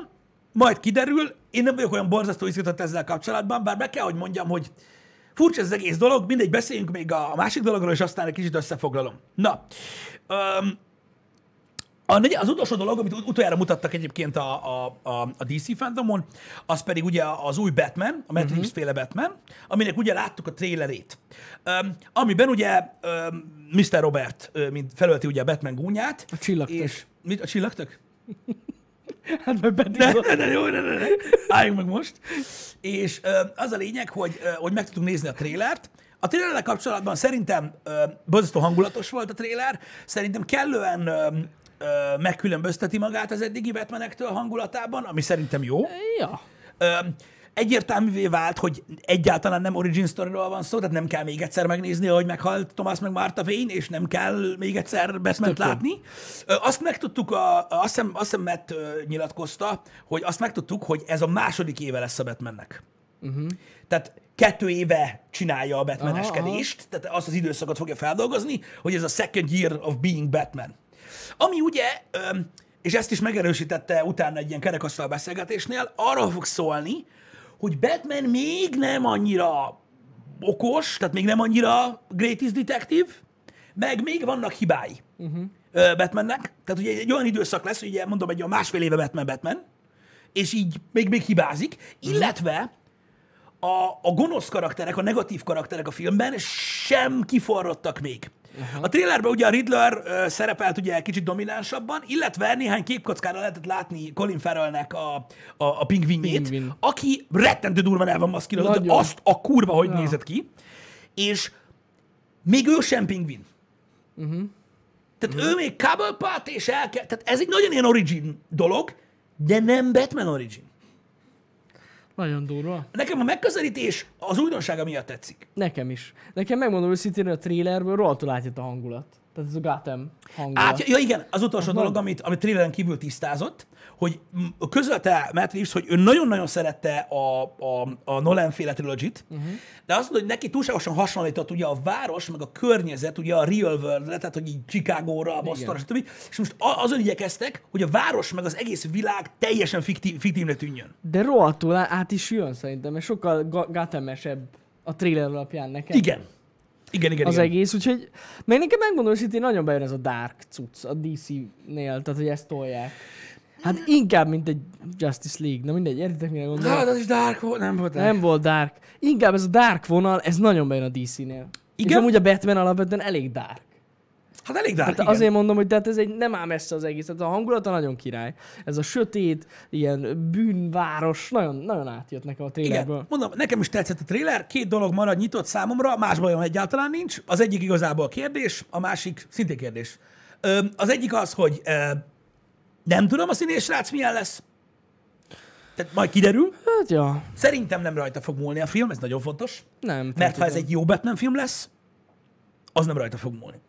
majd kiderül, én nem vagyok olyan borzasztó izgatott ezzel kapcsolatban, bár be kell, hogy mondjam, hogy furcsa ez az egész dolog, mindegy, beszéljünk még a másik dologról, és aztán egy kicsit összefoglalom. Na, az utolsó dolog, amit utoljára mutattak egyébként a DC Fandomon, az pedig ugye az új Batman, a Matrix féle Batman, aminek ugye láttuk a trailerét. Amiben ugye Mr. Robert felölti ugye a Batman gúnyát. A csillagtök. És, mit? A csillagtök? Hát meg pedig... Ne, álljunk meg most. És az a lényeg, hogy meg tudtunk nézni a trailert. A trailerrel kapcsolatban szerintem borzasztó hangulatos volt a trailer, szerintem kellően... megkülönbözteti magát az eddigi Batmanektől hangulatában, ami szerintem jó. Ja. Egyértelművé vált, hogy egyáltalán nem origin storyról van szó, tehát nem kell még egyszer megnézni, hogy meghalt Thomas meg Martha Wayne, és nem kell még egyszer Batman-t látni. Azt megtudtuk, azt hiszem Matt nyilatkozta, hogy azt megtudtuk, hogy ez a második éve lesz a Batmannek. Tehát 2 éve csinálja a Batmaneskedést, tehát azt az időszakot fogja feldolgozni, hogy ez a second year of being Batman. Ami ugye, és ezt is megerősítette utána egy ilyen kerekasztal beszélgetésnél, arról fog szólni, hogy Batman még nem annyira okos, tehát még nem annyira greatest detective, meg még vannak hibái Batmannek. Tehát ugye egy olyan időszak lesz, hogy ugye mondom, egy olyan 1,5 éve Batman, és így még hibázik, illetve a gonosz karakterek, a negatív karakterek a filmben sem kiforrottak még. A trailerben ugye a Riddler szerepelt ugye kicsit dominánsabban, illetve néhány képkockára lehetett látni Colin Farrellnek a pingvinjét, aki rettentő durvan el van maszkírozva, azt a kurva, hogy nézett ki, és még ő sem pingvin. Tehát ő még Cobblepot és tehát ez egy nagyon ilyen origin dolog, de nem Batman origin. Nagyon durva. Nekem a megközelítés az újdonsága miatt tetszik. Nekem is. Nekem megmondom őszintén, hogy a trailerből rohadtul átjött a hangulat. Tehát ez a Gotham hangulat. Ja igen, az utolsó dolog, amit traileren kívül tisztázott, hogy közölte Matt Reeves, hogy ő nagyon-nagyon szerette a Nolan-féle trilógit, de azt mondta, hogy neki túlságosan hasonlított ugye a város, meg a környezet, ugye a real world-re, tehát hogy így Chicagóra, Bostonra, stb. És most azon igyekeztek, hogy a város, meg az egész világ teljesen fiktívnek tűnjön. De rohadtul át is jön szerintem, mert sokkal Gotham-esebb a trailer alapján nekem. Igen. Egész, úgyhogy... Meg nekem megmondom, hogy itt nagyon bejön ez a dark cucc, a DC-nél, tehát hogy ezt tolják. Hát inkább, mint egy Justice League. Na mindegy, értitek, mire gondolom. Hát az is dark volt, nem volt dark. Inkább ez a dark vonal, ez nagyon bejön a DC-nél. Igen? És amúgy a Batman alapvetően elég dark. Hát elég dark, hát azért mondom, hogy tehát ez egy, nem áll messze az egész. Tehát a hangulata nagyon király. Ez a sötét, ilyen bűnváros, nagyon átjött nekem a trailerből. Igen, mondom, nekem is tetszett a trailer. 2 dolog marad nyitott számomra, más bajom egyáltalán nincs. Az egyik igazából kérdés, a másik szintén kérdés. Az egyik az, hogy nem tudom, a színés srác milyen lesz. Tehát majd kiderül. Hát ja. Szerintem nem rajta fog múlni a film, ez nagyon fontos. Nem. Mert ha ez egy jó Batman film lesz, az nem rajta fog múlni.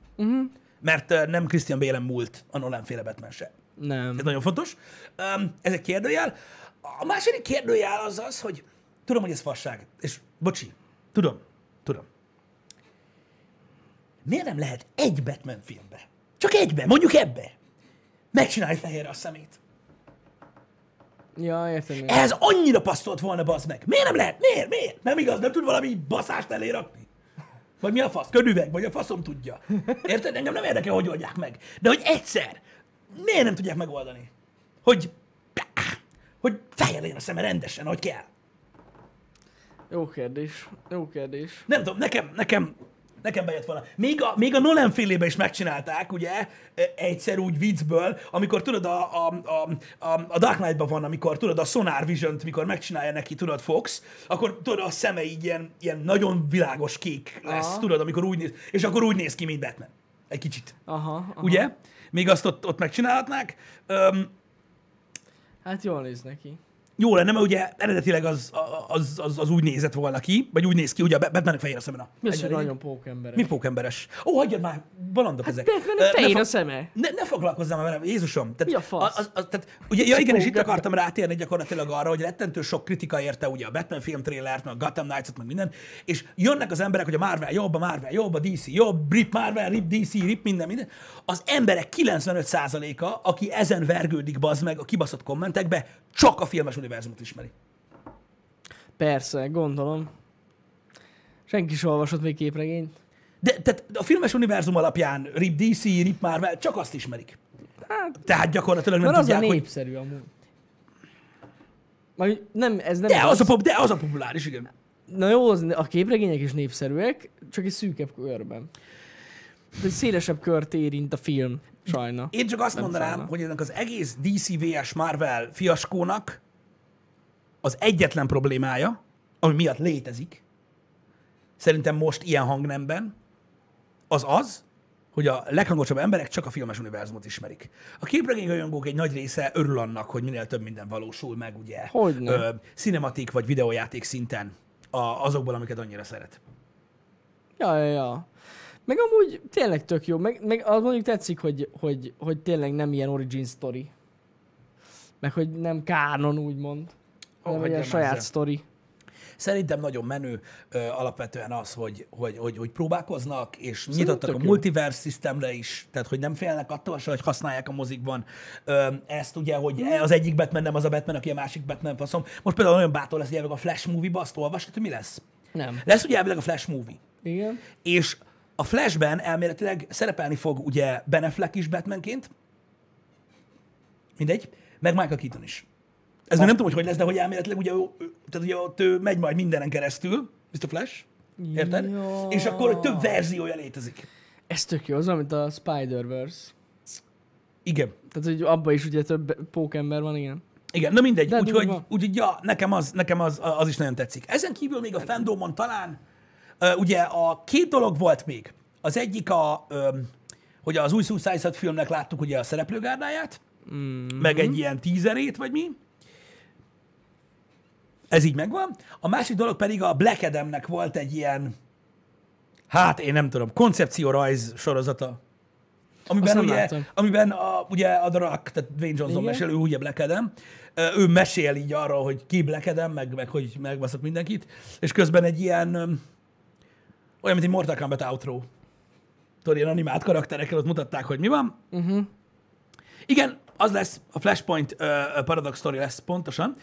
Mert nem Christian Bale-en múlt a Nolan-féle Batman se. Nem. Ez nagyon fontos. Ez egy kérdőjel. A második kérdőjel az az, hogy tudom, hogy ez fasság, és bocsi, tudom. Miért nem lehet egy Batman filmbe? Csak egybe, mondjuk ebbe. Megcsinálj fehérre a szemét. Ja, értem. Ez annyira passzolt volna, bazd meg. Miért nem lehet? Miért? Nem igaz, nem tud valami baszást elé rakni? Vagy mi a fasz? Ködüveg? Vagy a faszom tudja. Érted? Engem nem érdekel, hogy oldják meg. De hogy egyszer, miért nem tudják megoldani? Hogy fehér legyen a szeme rendesen, ahogy kell. Jó kérdés. Nem tudom, nekem bejött volna. Még a Nolan félében is megcsinálták, ugye, egyszer úgy viccből, amikor tudod, a Dark Knight-ban van, amikor tudod, a Sonar Vision-t, mikor megcsinálja neki, tudod, Fox, akkor tudod, a szeme így ilyen nagyon világos kék lesz, aha, tudod, amikor úgy néz, és akkor úgy néz ki, mint Batman. Egy kicsit. Aha. Ugye? Még azt ott megcsinálhatnák. Hát jól néz neki. Jó lenne, mert ugye eredetileg az úgy nézett volna ki, vagy úgy néz ki, ugye a Batman fehér a szemben. Mi az, hogy nagyon pókemberes? Mi pókemberes? Ó, hagyjad már, balandok ezek. Hát Batman fehér a szeme. Ne foglalkozzál már velem, Jézusom. Tehát, mi a fasz? Ja igen, és itt akartam rátérni gyakorlatilag arra, hogy rettentő sok kritika érte ugye a Batman film trailert, meg a Gotham Knights-ot, meg minden, és jönnek az emberek, hogy a Marvel jobb, a DC jobb, rip Marvel, rip DC, rip minden. Az emberek 95%-a, aki ezen vergődik, bazd meg a kibaszott kommentekbe, csak a filmes univerzumot ismeri. Persze, gondolom. Senki sem olvasott még képregényt. De tehát a filmes univerzum alapján RIP DC, RIP Marvel, csak azt ismerik. Hát, tehát gyakorlatilag nem tudják, hogy... az a népszerű hogy... amúgy. Majd nem, ez nem de, igaz. Az a populáris, igen. Na jó, a képregények is népszerűek, csak egy szűkebb körben. De szélesebb kört érint a film, sajna. Én csak azt mondanám, hogy ennek az egész DC vs. Marvel fiaskónak az egyetlen problémája, ami miatt létezik, szerintem most ilyen hangnemben, az, hogy a leghangosabb emberek csak a filmes univerzumot ismerik. A képregényrajongók egy nagy része örül annak, hogy minél több minden valósul meg, ugye, cinematik vagy videójáték szinten azokból, amiket annyira szeret. Ja. Meg amúgy tényleg tök jó, meg az mondjuk tetszik, hogy tényleg nem ilyen origin story. Meg hogy nem kánon, úgymond. Hanem ilyen saját sztori. Szerintem nagyon menő alapvetően az, hogy próbálkoznak, és szerintem nyitottak a multiverse systemre is, tehát hogy nem félnek attól se, hogy használják a mozikban ezt ugye, hogy az egyik Batman nem az a Batman, aki a másik Batman faszom. Most például nagyon bátor lesz jelveg a Flash movie-ba, azt olvasod, hogy mi lesz? Nem. Lesz ugye elvileg a Flash movie. Igen. És a Flashben elméletileg szerepelni fog ugye Ben Affleck is Batmanként, mindegy, meg Michael Keaton is. Ez még nem tudom, hogy lesz, de hogy elméletileg ugye, tehát ugye ott ő megy majd mindenen keresztül, Mr. Flash, érted? Ja. És akkor hogy több verziója létezik. Ez tök jó, az mint a Spider-Verse. Igen. Tehát, hogy abban is ugye több pókember van, igen. Igen, na mindegy, úgyhogy ja, nekem az is nagyon tetszik. Ezen kívül még a fandomon talán ugye a két dolog volt még. Az egyik hogy az új Suicide Squad filmnek láttuk ugye a szereplőgárdáját, meg egy ilyen teaserét, vagy mi. Ez így megvan. A másik dolog pedig a Black Adamnek volt egy ilyen, hát én nem tudom, koncepciórajz sorozata, amiben a Drak, tehát Dwayne Johnson mesél, ő ugye Black Adam, ő mesél így arról, hogy ki Black Adam, meg hogy megbaszott mindenkit, és közben egy ilyen olyan, mint egy Mortal Kombat outro. Tudod, ilyen animált karakterekkel ott mutatták, hogy mi van. Uh-huh. Igen, az lesz, a Flashpoint Paradox Story lesz pontosan.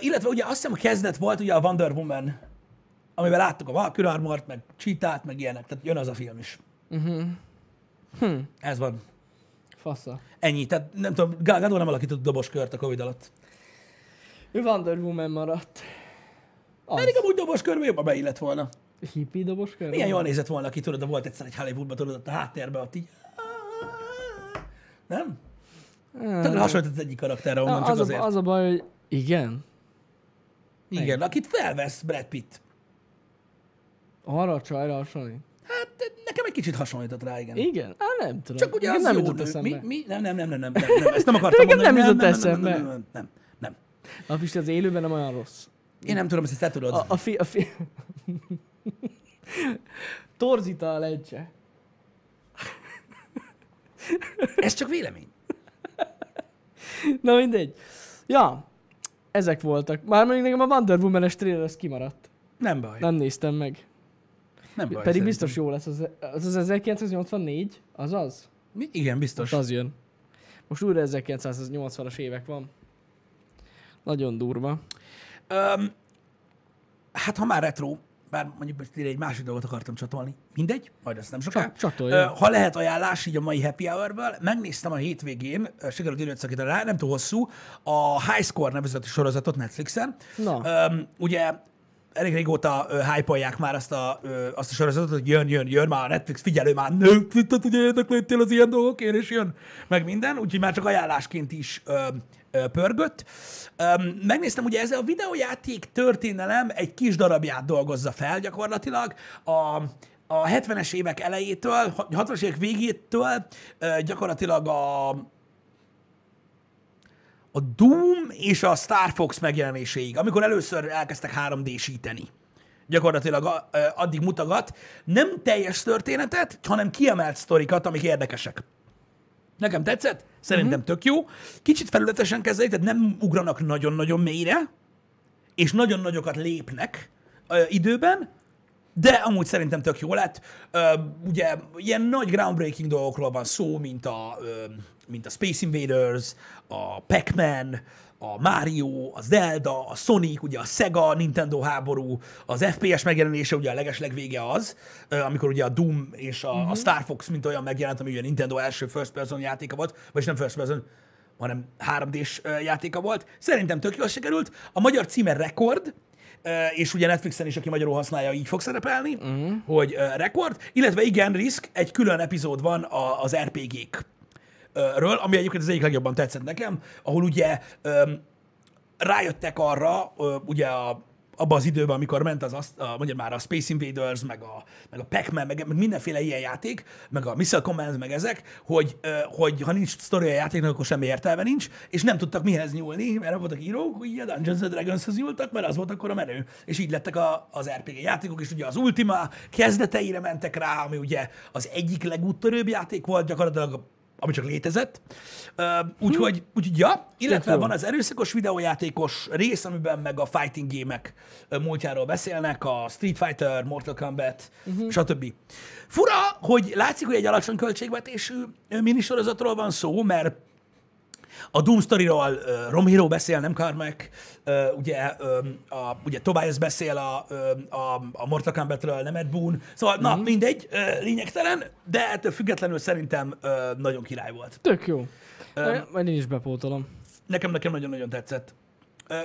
Illetve ugye azt hiszem a kezdet volt ugye a Wonder Woman, amiben láttuk a Valkyrie Armort, meg Cheetát, meg ilyenek. Tehát jön az a film is. Uh-huh. Ez van. Fasza. Ennyi. Tehát nem tudom, Gal Gadot nem alakított doboskört a Covid alatt. Ő Wonder Woman maradt. Pedig amúgy doboskörbe jobban beillett volna. Hippi doboskör? Milyen jól nézett volna ki, tudod, de volt egyszer egy Hollywoodban, tudod, ott a háttérbe, ott így... Nem? Tehát hasonlított az egyik karakterre, onnan csak azért. Az a baj, hogy igen, akit felvesz Brad Pitt. Arra a csajra hasonlít? Hát nekem egy kicsit hasonlított rá, igen. Igen? Hát nem tudom. Csak ugye az nem jutott eszembe. Nem, ezt nem akartam mondani. Nem jutott eszembe. Nem. Na Pisti, az élőben nem olyan rossz. Én nem tudom, ezt te tudod. Torzita a lencse. Ez csak vélemény. Na mindegy. Ja, ezek voltak. Már még nekem a Wonder Woman-es trailer az kimaradt. Nem baj. Nem néztem meg. Nem baj. Pedig biztos jó lesz. Az 1984, az az? Mi? Igen, biztos. Most az jön. Most újra 1980-as évek van. Nagyon durva. Hát ha már retro, bár mondjuk egy másik dolgot akartam csatolni. Mindegy, majd ezt nem soká. Ha lehet ajánlás így a mai happy hourből, megnéztem a hétvégén, sikerült időt szakítani rá, nem túl hosszú, a High Score nevezetű sorozatot Netflixen. Ugye elég régóta hype-olják már azt a sorozatot, hogy jön, már a Netflix figyelő, már nőtt, tehát ugye érdeklődtél az ilyen dolgok, én is jön, meg minden, úgyhogy már csak ajánlásként is pörgött. Megnéztem, ugye ez a videójáték történelem egy kis darabját dolgozza fel gyakorlatilag. A 70-es évek elejétől, 60-as évek végétől gyakorlatilag a Doom és a Star Fox megjelenéséig, amikor először elkezdtek 3D-síteni. Gyakorlatilag addig mutogat nem teljes történetet, hanem kiemelt sztorikat, amik érdekesek. Nekem tetszett, szerintem tök jó. Kicsit felületesen kezdeni, tehát nem ugranak nagyon-nagyon mélyre, és nagyon nagyokat lépnek időben, de amúgy szerintem tök jó lett. Ugye ilyen nagy groundbreaking dolgokról van szó, mint a Space Invaders, a Pac-Man, a Mario, a Zelda, a Sonic, ugye a Sega, a Nintendo háború, az FPS megjelenése, ugye a legeslegvége az, amikor ugye a Doom és a Star Fox mint olyan megjelent, ami ugye a Nintendo első first person játéka volt, vagyis nem first person, hanem 3D-s játéka volt. Szerintem tök jól sikerült. A magyar címe Rekord, és ugye Netflixen is, aki magyarul használja, így fog szerepelni, hogy Rekord, illetve igen, Risk, egy külön epizód van az RPG-k. Ről, ami egyébként az egyik legjobban tetszett nekem, ahol ugye rájöttek arra, ugye abban az időben, amikor ment mondjam már a Space Invaders, meg a Pac-Man, meg mindenféle ilyen játék, meg a Missile Command, meg ezek, hogy ha nincs sztori a játéknak, akkor semmi értelme nincs, és nem tudtak mihez nyúlni, mert voltak írók, így a Dungeons & Dragons-hoz nyúltak, mert az volt akkor a menő. És így lettek az RPG játékok, és ugye az Ultima kezdeteire mentek rá, ami ugye az egyik legúttörőbb játék volt gyakorlatilag, ami csak létezett. Úgyhogy ja, illetve van az erőszakos videójátékos rész, amiben meg a fighting game-ek múltjáról beszélnek, a Street Fighter, Mortal Kombat, stb. Fura, hogy látszik, hogy egy alacsony költségvetésű minisorozatról van szó, mert a Doom Story-ról Romero beszél, nem Carmack, ugye Tobias beszél a Mortal Kombatről, nem Ed Boon, szóval na, mindegy, lényegtelen, de ettől függetlenül szerintem nagyon király volt. Tök jó. Majd én is bepótolom. Nekem nagyon-nagyon tetszett.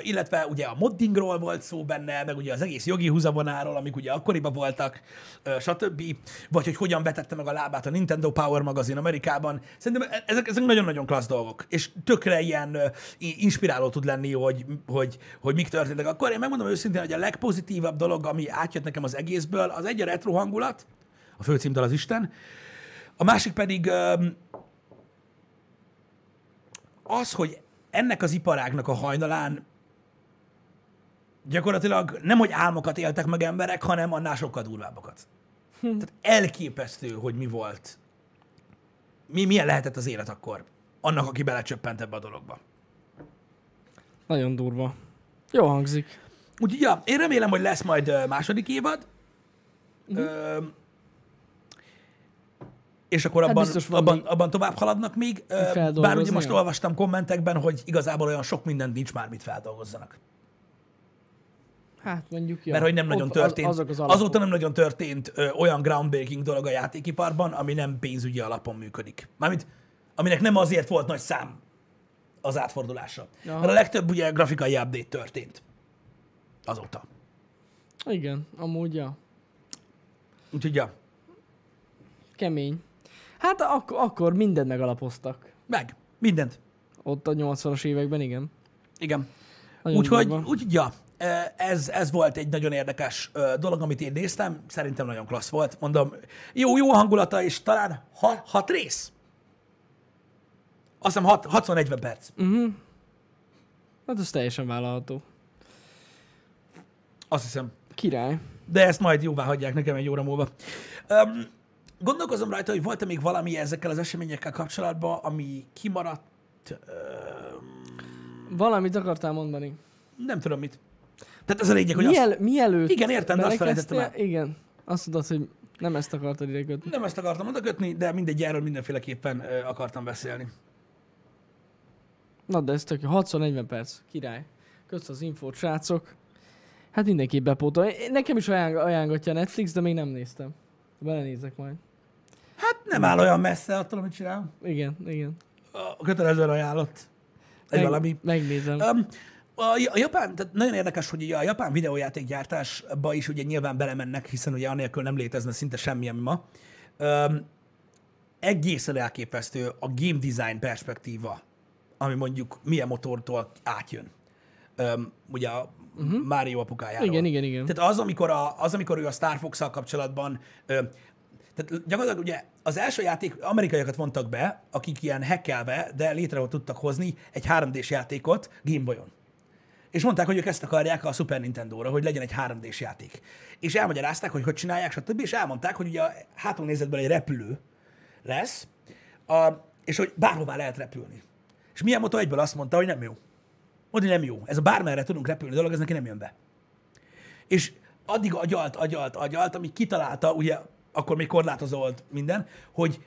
Illetve ugye a moddingról volt szó benne, meg ugye az egész jogi húzavonáról, amik ugye akkoriban voltak, stb. Vagy hogy hogyan vetette meg a lábát a Nintendo Power magazin Amerikában. Szerintem ezek nagyon-nagyon klassz dolgok, és tökre ilyen inspiráló tud lenni, hogy mik történtek akkor. Én megmondom őszintén, hogy a legpozitívabb dolog, ami átjött nekem az egészből, az egy a retro hangulat, a főcímdal az Isten, a másik pedig az, hogy ennek az iparágnak a hajnalán gyakorlatilag nemhogy álmokat éltek meg emberek, hanem annál sokkal durvábbakat. Tehát elképesztő, hogy mi volt. Milyen lehetett az élet akkor? Annak, aki belecsöppent ebbe a dologba. Nagyon durva. Jó hangzik. Úgyhogy ja, én remélem, hogy lesz majd második évad. És akkor abban tovább haladnak még. Bár ugye most olvastam kommentekben, hogy igazából olyan sok mindent nincs már, mit feldolgozzanak. Hát mondjuk jó. Mert hogy nem nagyon történt. Azóta nem nagyon történt olyan groundbreaking dolog a játékiparban, ami nem pénzügyi alapon működik. Mármint, aminek nem azért volt nagy szám az átfordulása. Aha. Mert a legtöbb ugye grafikai update történt azóta. Igen, amúgy ja. Úgyhogy ja. Kemény. Hát akkor mindent megalapoztak. Mindent. Ott a 80-as években, igen. Igen. Úgyhogy, ja, ez volt egy nagyon érdekes dolog, amit én néztem. Szerintem nagyon klassz volt. Mondom, jó hangulata, és talán 6 rész. Azt hiszem 60-40 perc. Hát ez teljesen vállalható. Azt hiszem. Király. De ezt majd jóvá hagyják nekem egy óra múlva. Gondolkozom rajta, hogy volt-e még valami ezekkel az eseményekkel kapcsolatban, ami kimaradt... Valamit akartál mondani. Nem tudom mit. Tehát ez a lényeg, hogy mielőtt igen, értem, de azt felejtettem el. Igen, azt tudod, hogy nem ezt akartad ide kötni. Nem ezt akartam oda kötni, de mindegy, erről mindenféleképpen akartam beszélni. Na de ez tök jó. 640 perc. Király. Kösz az infót, srácok. Hát mindenképp bepótol. Nekem is ajánlgatja a Netflix, de még nem néztem. Belenézek majd. Hát nem áll olyan messze attól, amit csinálom. Igen, igen. Kötelezően ajánlott. Egy valami. Megnézem. A japán, tehát nagyon érdekes, hogy a japán videójátékgyártásba is ugye nyilván belemennek, hiszen ugye anélkül nem létezne szinte semmi, ami ma. Egészen elképesztő a game design perspektíva, ami mondjuk milyen motortól átjön. Ugye a Mario apukájáról. Igen, igen, igen. Tehát amikor ő a Star Fox-szal kapcsolatban... Tehát gyakorlatilag ugye az első játék, amerikaiakat vontak be, akik ilyen hackelve, de létre tudtak hozni egy 3D-s játékot Gameboyon. És mondták, hogy ők ezt akarják a Super Nintendo-ra, hogy legyen egy 3D-s játék. És elmagyarázták, hogy csinálják, stb. És elmondták, hogy ugye a hátulnézetből egy repülő lesz, és hogy bárhová lehet repülni. És Miyamoto egyből azt mondta, hogy nem jó. Mondja, nem jó. Ez a bármerre tudunk repülni dolog, ez neki nem jön be. És addig agyalt, amíg kitalálta, ugye akkor még korlátozó volt minden, hogy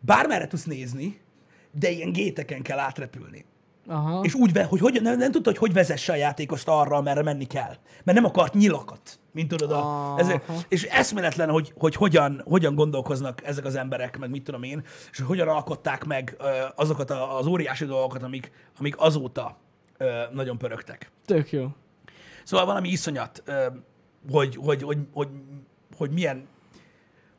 bármerre tudsz nézni, de ilyen géteken kell átrepülni. Aha. És úgy, hogy nem tudta, hogy vezesse a játékost arra, amerre menni kell. Mert nem akart nyilakat, mint tudod. És eszméletlen, hogy hogyan gondolkoznak ezek az emberek, meg mit tudom én, és hogyan alkották meg azokat az óriási dolgokat, amik azóta nagyon pörögtek. Tök jó. Szóval valami iszonyat, hogy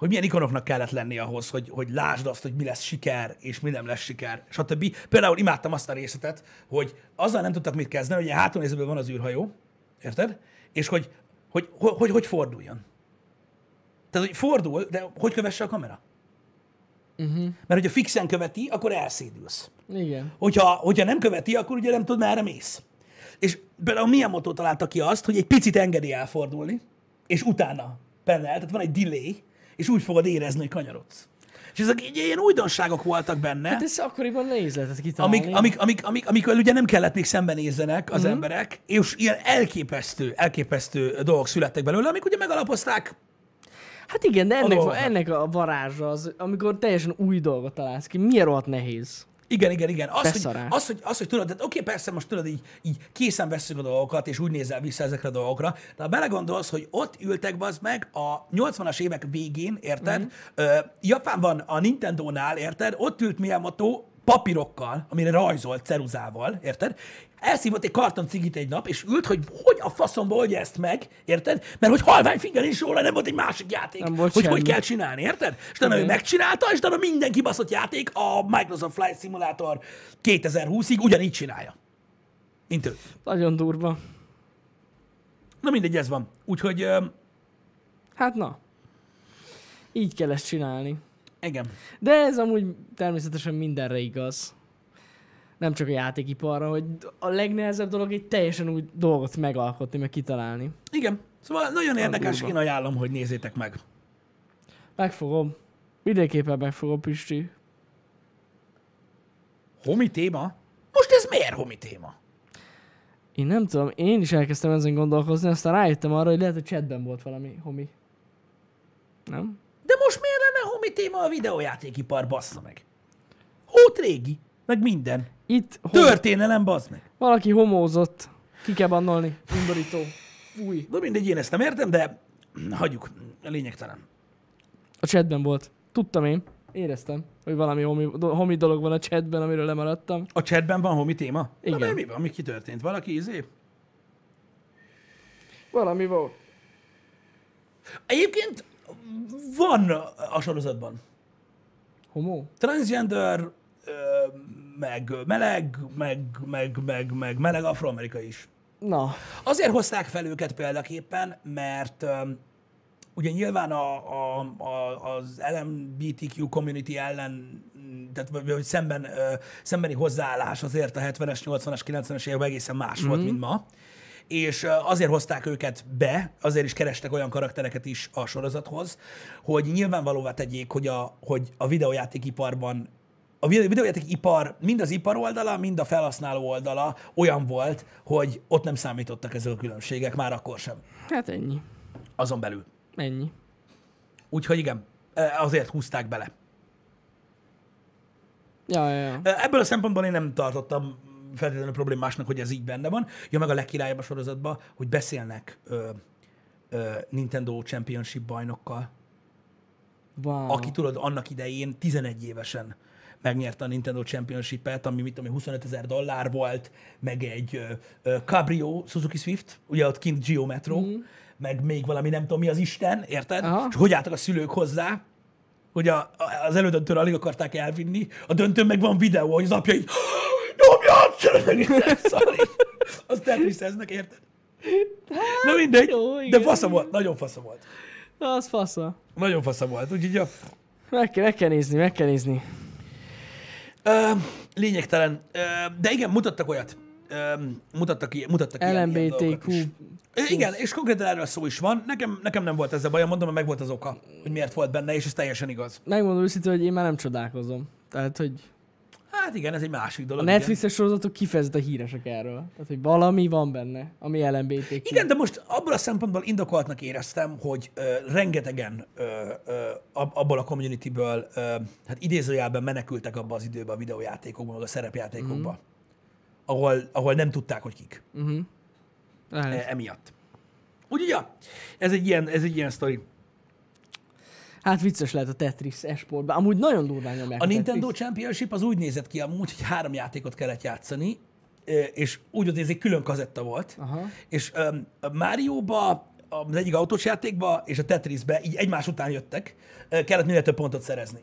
milyen ikonoknak kellett lenni ahhoz, hogy lásd azt, hogy mi lesz siker, és mi nem lesz siker, stb. Például imádtam azt a részletet, hogy azzal nem tudtak mit kezdeni, hogy a hátulnézőből van az űrhajó, érted? És hogy forduljon. Tehát, hogy fordul, de hogy kövesse a kamera? Mert hogyha fixen követi, akkor elszédülsz. Igen. Hogyha nem követi, akkor ugye nem tudod, merre mész. És például Miyamoto találta ki azt, hogy egy picit engedi elfordulni, és utána pennel, tehát van egy delay, és úgy fogod érezni, hogy kanyarodsz. És ezek ilyen újdonságok voltak benne. Hát ez akkoriban nehéz lehetett kitalálni. Amikor ugye nem kellett még szembenézzenek az emberek, és ilyen elképesztő dolgok születtek belőle, amik ugye megalapozták. Hát igen, de ennek a varázsa az, amikor teljesen új dolgot találsz ki, miért volt nehéz? Igen. Az, hogy tudod, tehát oké, persze most tudod, így készen veszünk a dolgokat, és úgy nézel vissza ezekre a dolgokra, de ha belegondolsz, hogy ott ültek bazd meg a 80-as évek végén, érted? Japánban a Nintendónál, érted? Ott ült Miyamoto papírokkal, amire rajzolt ceruzával, érted? Elszívott egy karton cigit egy nap, és ült, hogy a faszomba oldja ezt meg, érted? Mert hogy halvány fingel is róla, nem volt egy másik játék, hogy kell csinálni, érted? És utána ő megcsinálta, és utána minden kibaszott játék a Microsoft Flight Simulator 2020-ig ugyanígy csinálja. Mint ő. Nagyon durva. Na mindegy, ez van. Úgyhogy... Hát na. Így kell ezt csinálni. Igen. De ez amúgy természetesen mindenre igaz. Nem csak a játékiparra, hogy a legnehezebb dolog egy teljesen új dolgot megalkotni, meg kitalálni. Igen. Szóval nagyon érdekes, én ajánlom, hogy nézzétek meg. Megfogom. Mindenképpen megfogom, Pisti. Homi téma? Most ez miért homi téma? Én nem tudom, én is elkezdtem ezen gondolkozni, aztán rájöttem arra, hogy lehet, hogy chatben volt valami homi. Nem? De most miért lenne homi téma a videójátékipar, bassza meg? Hót régi. Meg minden. Itt történelem, bazd meg. Valaki homózott. Ki kell bannolni. Undorító. Fúj. Na mindegy, én ezt nem értem, de hagyjuk. Lényegtelen. A chatben volt. Tudtam én. Éreztem, hogy valami homi dolog van a chatben, amiről lemaradtam. A chatben van homi téma? Igen. Na mi van? Mi kitörtént? Valaki Valami volt. Egyébként van a sorozatban. Homó? Transgender... meg meleg afroamerika is. Na. Azért hozták fel őket példaképpen, mert ugye nyilván az LMBTQ community ellen, tehát vagy szembeni hozzáállás azért a 70-es, 80-as, 90-es években egészen más volt, mint ma. és azért hozták őket be, azért is kerestek olyan karaktereket is a sorozathoz, hogy nyilvánvalóvá tegyék, hogy a videójátékiparban a videójátékipar mind az ipar oldala, mind a felhasználó oldala olyan volt, hogy ott nem számítottak ezek a különbségek, már akkor sem. Hát ennyi. Azon belül. Ennyi. Úgyhogy igen, azért húzták bele. Ja. Ebből a szempontból én nem tartottam feltétlenül problémásnak, hogy ez így benne van. Ja, meg a legkirályabb a sorozatban, hogy beszélnek Nintendo Championship bajnokkal. Wow. Aki tudod, annak idején 11 évesen megnyerte a Nintendo Championship-et, ami mit tudom, $25,000 volt, meg egy Cabrio Suzuki Swift, ugye ott kint Geo Metro, meg még valami nem tudom mi az Isten, érted? Aha. És hogy álltak a szülők hozzá, hogy az elődöntőre alig akarták elvinni, a döntőn meg van videó, hogy az apja így nyomjad! Azt tetriseznek, érted? Na mindegy, jó, de fasza volt, nagyon fasza volt. Az fasza. Nagyon fasza volt, úgyhogy ja. Meg kell nézni. Lényegtelen. De igen, mutattak olyat. Mutattak ilyen dolgokat is. Igen, és konkrétan erről szó is van. Nekem nem volt ezzel bajom, mondom, hogy meg volt az oka, hogy miért volt benne, és ez teljesen igaz. Megmondom őszintén, hogy én már nem csodálkozom. Tehát, hogy... Hát igen, ez egy másik dolog. A Netflixes sorozatok kifejezetten híresek erről. Tehát, hogy valami van benne, ami LMBTQ. Igen, de most abból a szempontból indokoltnak éreztem, hogy rengetegen abból a communityből, hát idézőjelben menekültek abba az időben a videójátékokban, vagy a szerepjátékokban, ahol nem tudták, hogy kik. Emiatt. Úgyhogy ja, ez egy ilyen sztori. Hát vicces lehet a Tetris e-sportban. Amúgy nagyon durván nyomják a Nintendo Championship az úgy nézett ki amúgy, hogy 3 játékot kellett játszani, és úgy ott nézik, külön kazetta volt. Aha. És a Mario-ba, az egyik autós játékba és a Tetrisbe így egymás után jöttek, kellett minél több pontot szerezni.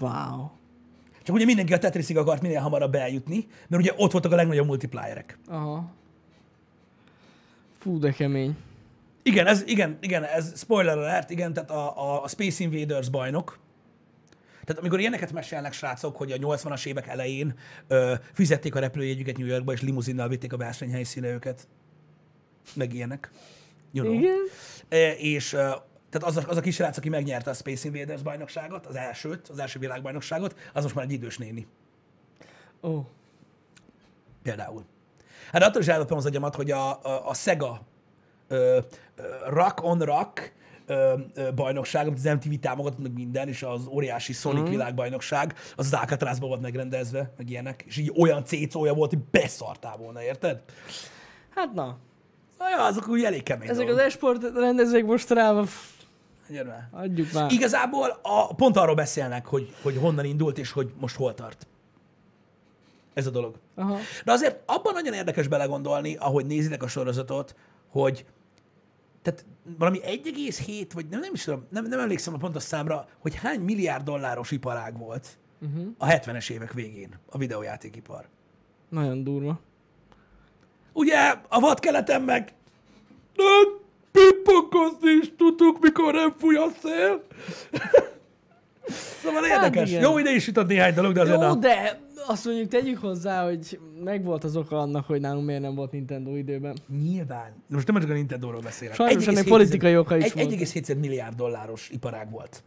Wow. Csak ugye mindenki a Tetrisig akart minél hamarabb eljutni, mert ugye ott voltak a legnagyobb multiplierek. Aha. Fú, de kemény. Igen, ez spoiler alert, igen, tehát a Space Invaders bajnok. Tehát amikor ilyeneket mesélnek srácok, hogy a 80-as évek elején fizették a repülőjegyüket New Yorkba, és limuzinnal vitték a versenyhelyszíne őket. Meg ilyenek. You know. Igen. Tehát az a kis srác, aki megnyerte a Space Invaders bajnokságot, az első világbajnokságot, az most már egy idős néni. Ó. Oh. Például. Hát attól is állapom az agyamat, hogy a Sega Rock on Rock bajnokság, amit az MTV támogatott meg minden, és az óriási Sonic világbajnokság, az Alcatrazban volt megrendezve, meg ilyenek, és így olyan cécója volt, hogy beszartál volna, érted? Hát na. Ja, azok úgy elég kemény. Ezek dolog. Az esport rendezvék most rá, adjuk már. Igazából pont arról beszélnek, hogy honnan indult, és hogy most hol tart. Ez a dolog. Aha. De azért abban nagyon érdekes belegondolni, ahogy nézitek a sorozatot, hogy tehát valami 1,7, vagy nem is tudom, nem emlékszem a pontos számra, hogy hány milliárd dolláros iparág volt a 70-es évek végén a videójátékipar. Nagyon durva. Ugye a vadkeleten meg nem pippakozni is tudtuk, mikor nem fúj a szél. Szóval érdekes. Hát jó, ide is jutott néhány dolog, de azért jó, de azt mondjuk tegyük hozzá, hogy megvolt az oka annak, hogy nálunk miért nem volt Nintendo időben. Nyilván. Most nem csak a Nintendóról beszélek. Sajnos ennek politikai oka is volt. 1,7 milliárd dolláros iparág volt.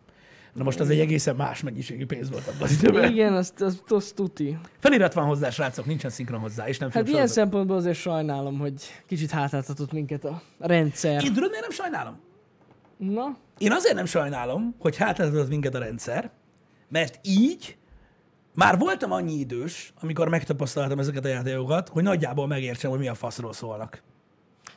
Na most az egy egészen más mennyiségű pénz volt abban az időben. Igen, azt tuti. Felirat van hozzá, srácok, nincsen szinkron hozzá, és nem filmsorozat. Hát ilyen szempontból azért sajnálom, hogy kicsit hátráltatott minket a rendszer. Én tudod, miért nem sajnálom? Na? Én azért nem sajnálom, hogy hátráltatott minket a rendszer, mert így már voltam annyi idős, amikor megtapasztaltam ezeket a játékokat, hogy nagyjából megértsem, hogy mi a faszról szólnak.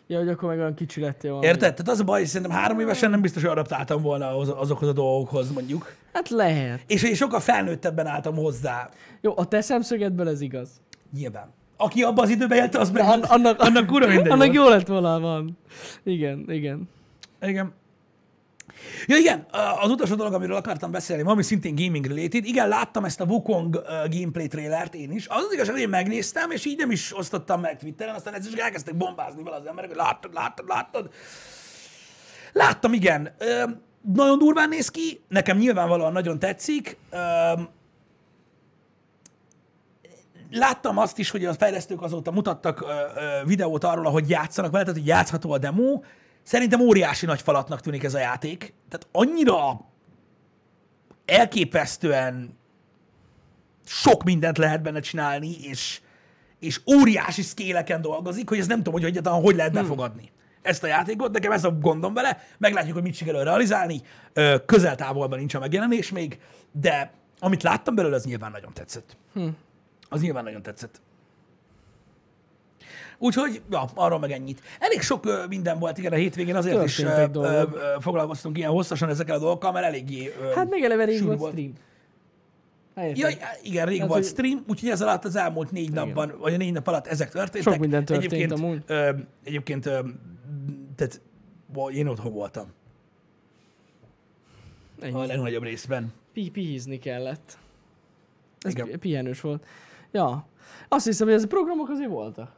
Ja, hogy akkor meg olyan kicsi lettél valami. Érted? Tehát az a baj, hogy szerintem 3 évesen nem biztos, hogy adaptáltam volna azokhoz a dolgokhoz, mondjuk. Hát lehet. És én sokkal felnőttebben álltam hozzá. Jó, a te szemszögedből ez igaz. Nyilván. Aki abban az időben élte, az meg... Annak kurva mindegy. Annak jó lett volna, van. Igen. Ja igen, az utolsó dolog, amiről akartam beszélni, ami szintén gaming related. Igen, láttam ezt a Wukong gameplay trailert én is. Az igaz, hogy én megnéztem, és így nem is osztottam meg Twitteren, aztán ezt is elkezdtek bombázni vele az emberek, hogy láttad. Láttam, igen. Nagyon durván néz ki, nekem nyilvánvalóan nagyon tetszik. láttam azt is, hogy a fejlesztők azóta mutattak videót arról, ahogy játszanak vele, tehát hogy játszható a demo. Szerintem óriási nagy falatnak tűnik ez a játék. Tehát annyira elképesztően sok mindent lehet benne csinálni, és óriási szkéleken dolgozik, hogy ez nem tudom, hogy egyáltalán hogy lehet befogadni ezt a játékot. Nekem ez a gondom vele. Meglátjuk, hogy mit sikerül realizálni. Közeltávolban nincs a megjelenés még, de amit láttam belőle, az nyilván nagyon tetszett. Az nyilván nagyon tetszett. Úgyhogy, ja, arról meg ennyit. Elég sok minden volt, igen, a hétvégén, azért történt is foglalkoztunk ilyen hosszasan ezekkel a dolgokkal, mert eléggé hát meg eleve rég volt stream. Ja, igen, rég volt stream, úgyhogy ez alatt az elmúlt 4 napban, vagy a 4 nap alatt ezek történtek. Sok minden történt amúgy. Egyébként, tehát én otthon voltam. Ennyi. A legnagyobb részben. Pihizni kellett. Ez pihenős volt. Ja. Azt hiszem, hogy ez a programok azért voltak.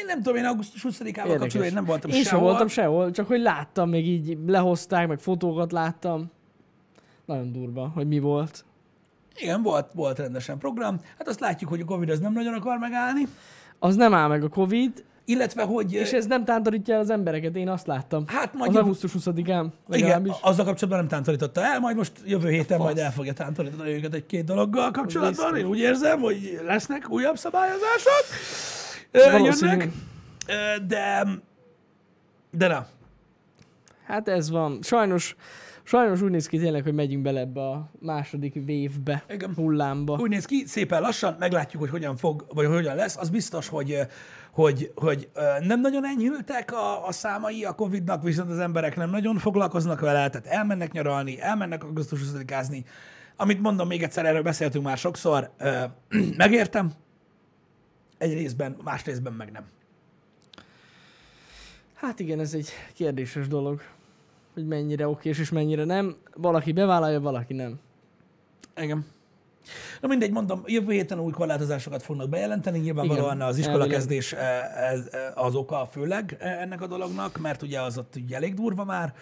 Én nem tudom, én augusztus 20-ával kapcsolatban én nem voltam sehol. Én sem voltam sehol, csak hogy láttam, még így lehozták, meg fotókat láttam. Nagyon durva, hogy mi volt. Igen, volt rendesen program. Hát azt látjuk, hogy a Covid az nem nagyon akar megállni. Az nem áll meg a Covid. Illetve, hogy... És ez nem tántorítja el az embereket, én azt láttam. Hát majd... Az augusztus 20-án. Igen, azzal kapcsolatban nem tántorította el, majd most jövő héten majd el fogja tántorítani őket egy-két dologgal kapcsolatban. Én úgy érzem, hogy lesznek újabb szabályozások. Jönnek, de na. Hát ez van. Sajnos úgy néz ki tényleg, hogy megyünk bele ebbe a második wave-be, hullámba. Úgy néz ki, szépen lassan, meglátjuk, hogy hogyan fog, vagy hogyan lesz. Az biztos, hogy nem nagyon enyhültek a számai a Covid-nak, viszont az emberek nem nagyon foglalkoznak vele, tehát elmennek nyaralni, elmennek augusztus 20-ázni. Amit mondom, még egyszer, erről beszéltünk már sokszor, megértem. Egy részben, más részben meg nem. Hát igen, ez egy kérdéses dolog, hogy mennyire okés és mennyire nem. Valaki bevállalja, valaki nem. Igen. Na mindegy, mondom, jövő héten új korlátozásokat fognak bejelenteni, nyilvánvalóan az iskolakezdés az oka főleg ennek a dolognak, mert ugye az ott ugye elég durva már.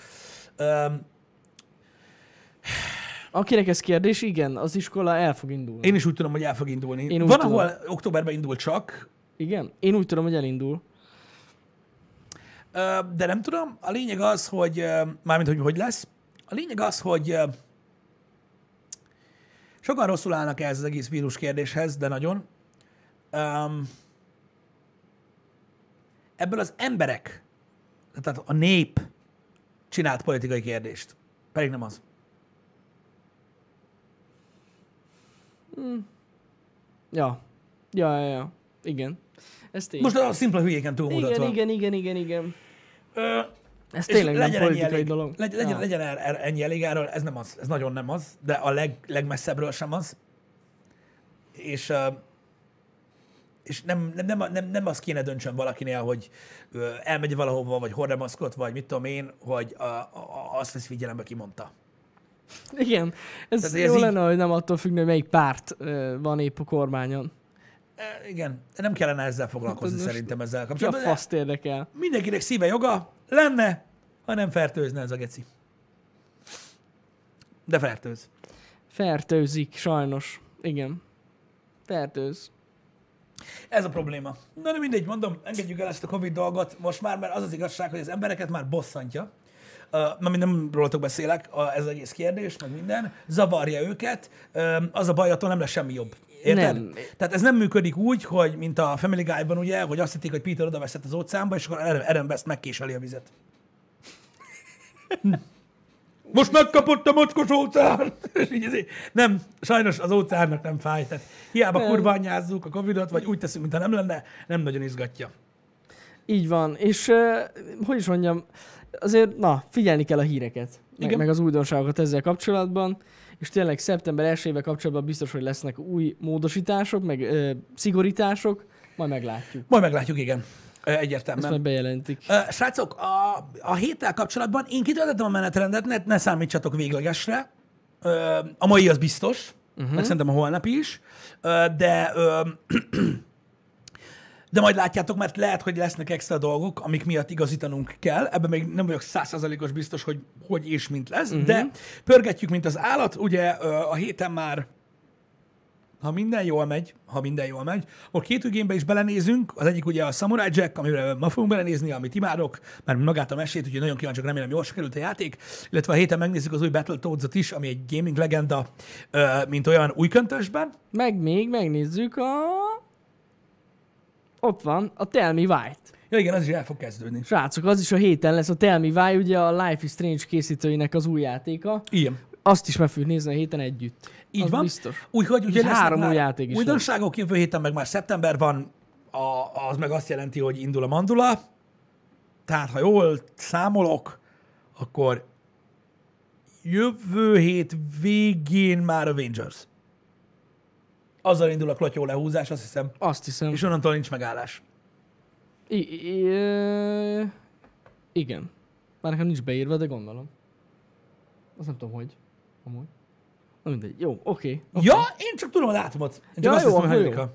Akinek ez kérdés, igen, az iskola el fog indulni. Én is úgy tudom, hogy el fog indulni. Van, ahol októberben indul csak. Igen, én úgy tudom, hogy elindul. De nem tudom. A lényeg az, hogy... Mármint, hogy lesz. A lényeg az, hogy... Sokan rosszul állnak ehhez az egész vírus kérdéshez, de nagyon. Ebből az emberek, tehát a nép csinált politikai kérdést. Pedig nem az. Ja. Igen. Most a szimpla hülyéken túlmutatva. Igen. Ez tényleg nem politikai dolog. Legyen ennyi elég erről, ez nem az. Ez nagyon nem az, de a legmesszebbről sem az. És nem azt kéne döntsön valakinél, hogy elmegy valahova, vagy hord a maszkot, vagy mit tudom én, hogy azt vesz figyelembe, ki mondta. Igen, ez jó így... lenne, hogy nem attól függ, hogy melyik párt van épp a kormányon. Igen, nem kellene ezzel foglalkozni szerintem ezzel kapcsolatban. Ki a faszt érdekel? Mindenkinek szíve joga lenne, ha nem fertőzne ez a geci. De fertőz. Fertőzik, sajnos. Igen. Fertőz. Ez a probléma. Na, de mindegy, mondom, engedjük el ezt a Covid dolgot most már, mert az az igazság, hogy az embereket már bosszantja. Mert nem rólatok beszélek, ez egész kérdés, meg minden, zavarja őket, az a baj, attól nem lesz semmi jobb. Érted? Nem. Tehát ez nem működik úgy, hogy mint a Family Guy-ban, ugye, hogy azt hitték, hogy Peter odaveszett az óceánba, és akkor Aaron West megkéseli a vizet. Most megkapott a mocskos óceán! Nem, sajnos az óceánnak nem fáj. Tehát hiába kurványázzuk a Covidot, vagy úgy teszünk, mintha nem lenne, nem nagyon izgatja. Így van, és hogy is mondjam, azért, figyelni kell a híreket, meg az újdonságokat ezzel kapcsolatban, és tényleg szeptember 1-ével kapcsolatban biztos, hogy lesznek új módosítások, meg szigorítások, majd meglátjuk. Igen. Egyértelműen. Ezt majd bejelentik. Srácok, a héttel kapcsolatban én kitöltöttem a menetrendet, ne számítsatok véglegesre. A mai az biztos, meg szerintem a holnapi is, de majd látjátok, mert lehet, hogy lesznek extra dolgok, amik miatt igazítanunk kell. Ebben még nem vagyok 100%-os biztos, hogy és mint lesz, de pörgetjük, mint az állat. Ugye a héten már Ha minden jól megy, akkor két gémbe is belenézünk. Az egyik ugye a Samurai Jack, amivel ma fogunk belenézni, amit imádok, mert magát a mesét, úgyhogy nagyon kíváncsiak, remélem jól sikerült a játék. Illetve a héten megnézzük az új Battletoads-ot is, ami egy gaming legenda, mint olyan új köntösben. Meg még megnézzük a... Ott van, a Tell Me Why-t. Ja igen, az is el fog kezdődni. Srácok, az is a héten lesz a Tell Me Why, ugye a Life is Strange készítőinek az új játéka. Igen. Azt is meg fogjuk nézni a héten együtt. Így az van. Biztos. Úgyhogy ugye három új játék is. Újdonságok jövő héten, meg már szeptember van, az meg azt jelenti, hogy indul a mandula. Tehát ha jól számolok, akkor jövő hét végén már Avengers. Azzal indul a klotyó lehúzás, azt hiszem. És onnantól nincs megállás. Igen. Már nekem nincs beírva, de gondolom. Azt nem tudom, hogy. Amúgy. Na mindegy. Jó, oké. Ja, én csak tudom a dátumot. Ja, jó,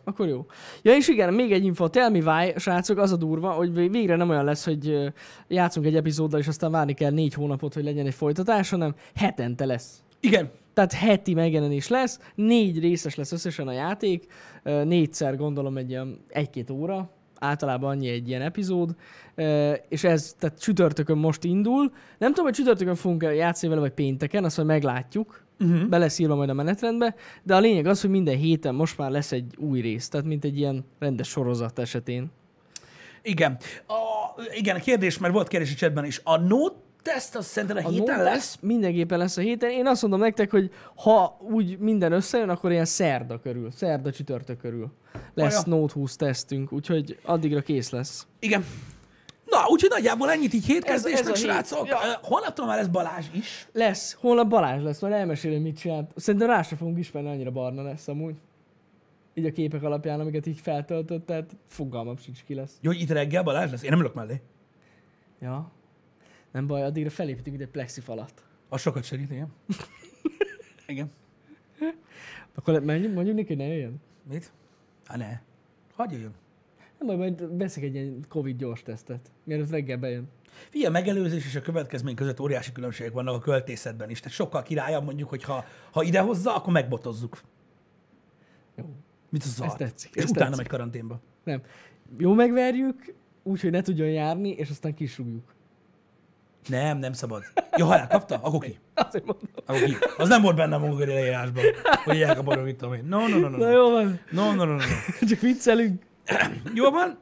akkor jó. Ja, és igen, még egy info. Tell Me Why, srácok, az a durva, hogy végre nem olyan lesz, hogy játszunk egy epizóddal, és aztán várni kell 4 hónapot, hogy legyen egy folytatás, hanem hetente lesz. Igen. Tehát heti megjelenés lesz, 4 részes lesz összesen a játék, 4-szer gondolom egy ilyen 1-2 óra. Általában annyi egy ilyen epizód, és ez, tehát csütörtökön most indul. Nem tudom, hogy csütörtökön fogunk játszani vele, vagy pénteken, azt majd meglátjuk. Be lesz írva majd a menetrendbe, de a lényeg az, hogy minden héten most már lesz egy új rész, tehát mint egy ilyen rendes sorozat esetén. Igen. Igen, a kérdés, mert volt kérdés a chatben is. A Note Test az szerintem a héten lesz? Mindenképpen lesz a héten. Én azt mondom nektek, hogy ha úgy minden összejön, akkor ilyen szerda-csütörtök körül lesz Note 20 tesztünk, úgyhogy addigra kész lesz. Igen. Na, úgyhogy nagyjából ennyit így hétkezdésnek, srácok. Ja. Holnaptól már lesz Balázs is. Lesz. Holnap Balázs lesz, majd elmesélem, mit csinált. Szerintem rá sem fogunk ismerni, annyira barna lesz amúgy. Így a képek alapján, amiket így feltöltött, tehát fogalmam sincs, ki lesz. Jó, hogy itt reggel Balázs lesz? Én nem ülök mellé. Ja. Nem baj, addigra felépítünk ide egy plexifalat. Az sokat segít, igen. Igen. Akkor mondjuk neki, hogy ne jöjjön. Mit? Há, ne. Hadd jöjjön. Nem baj, majd veszek egy ilyen Covid gyors tesztet, mielőtt reggel bejön. Figyelj, a megelőzés és a következmény között óriási különbségek vannak a költészetben is. Tehát sokkal királyabb mondjuk, hogy ha idehozza, akkor megbotozzuk. Jó. Mit az zavar? És utána megy karanténba. Nem. Jó, megverjük, úgyhogy ne tudjon járni, és aztán kisrúgjuk. Nem szabad. Ja, halál, kapta? Akkor ki? Azért mondom. Akkor ki? Az nem volt benne a munkaköré leírásban, hogy elkapod, mit tudom én. No. Na jó van. No. Csak viccelünk. Jó van.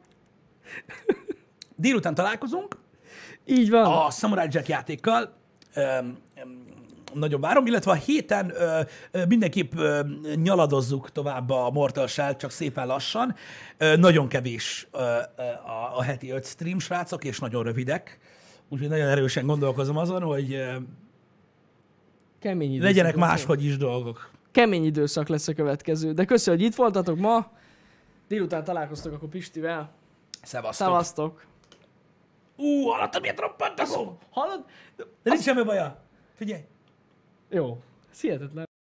Délután találkozunk. Így van. A Samurai Jack játékkal. Nagyon várom, illetve a héten mindenképp nyaladozzuk tovább a Mortal Shell, csak szépen lassan. Nagyon kevés a heti 5 stream, srácok, és nagyon rövidek. Úgyhogy nagyon erősen gondolkozom azon, hogy kemény legyenek máshogy is dolgok. Kemény időszak lesz a következő. De köszi, hogy itt voltatok ma. Délután találkoztok akkor Pistivel. Szevasztok. Hallottad, miért roppant a szó? Hallod? De nincs semmi baja. Figyelj. Jó. Ez hihetetlen.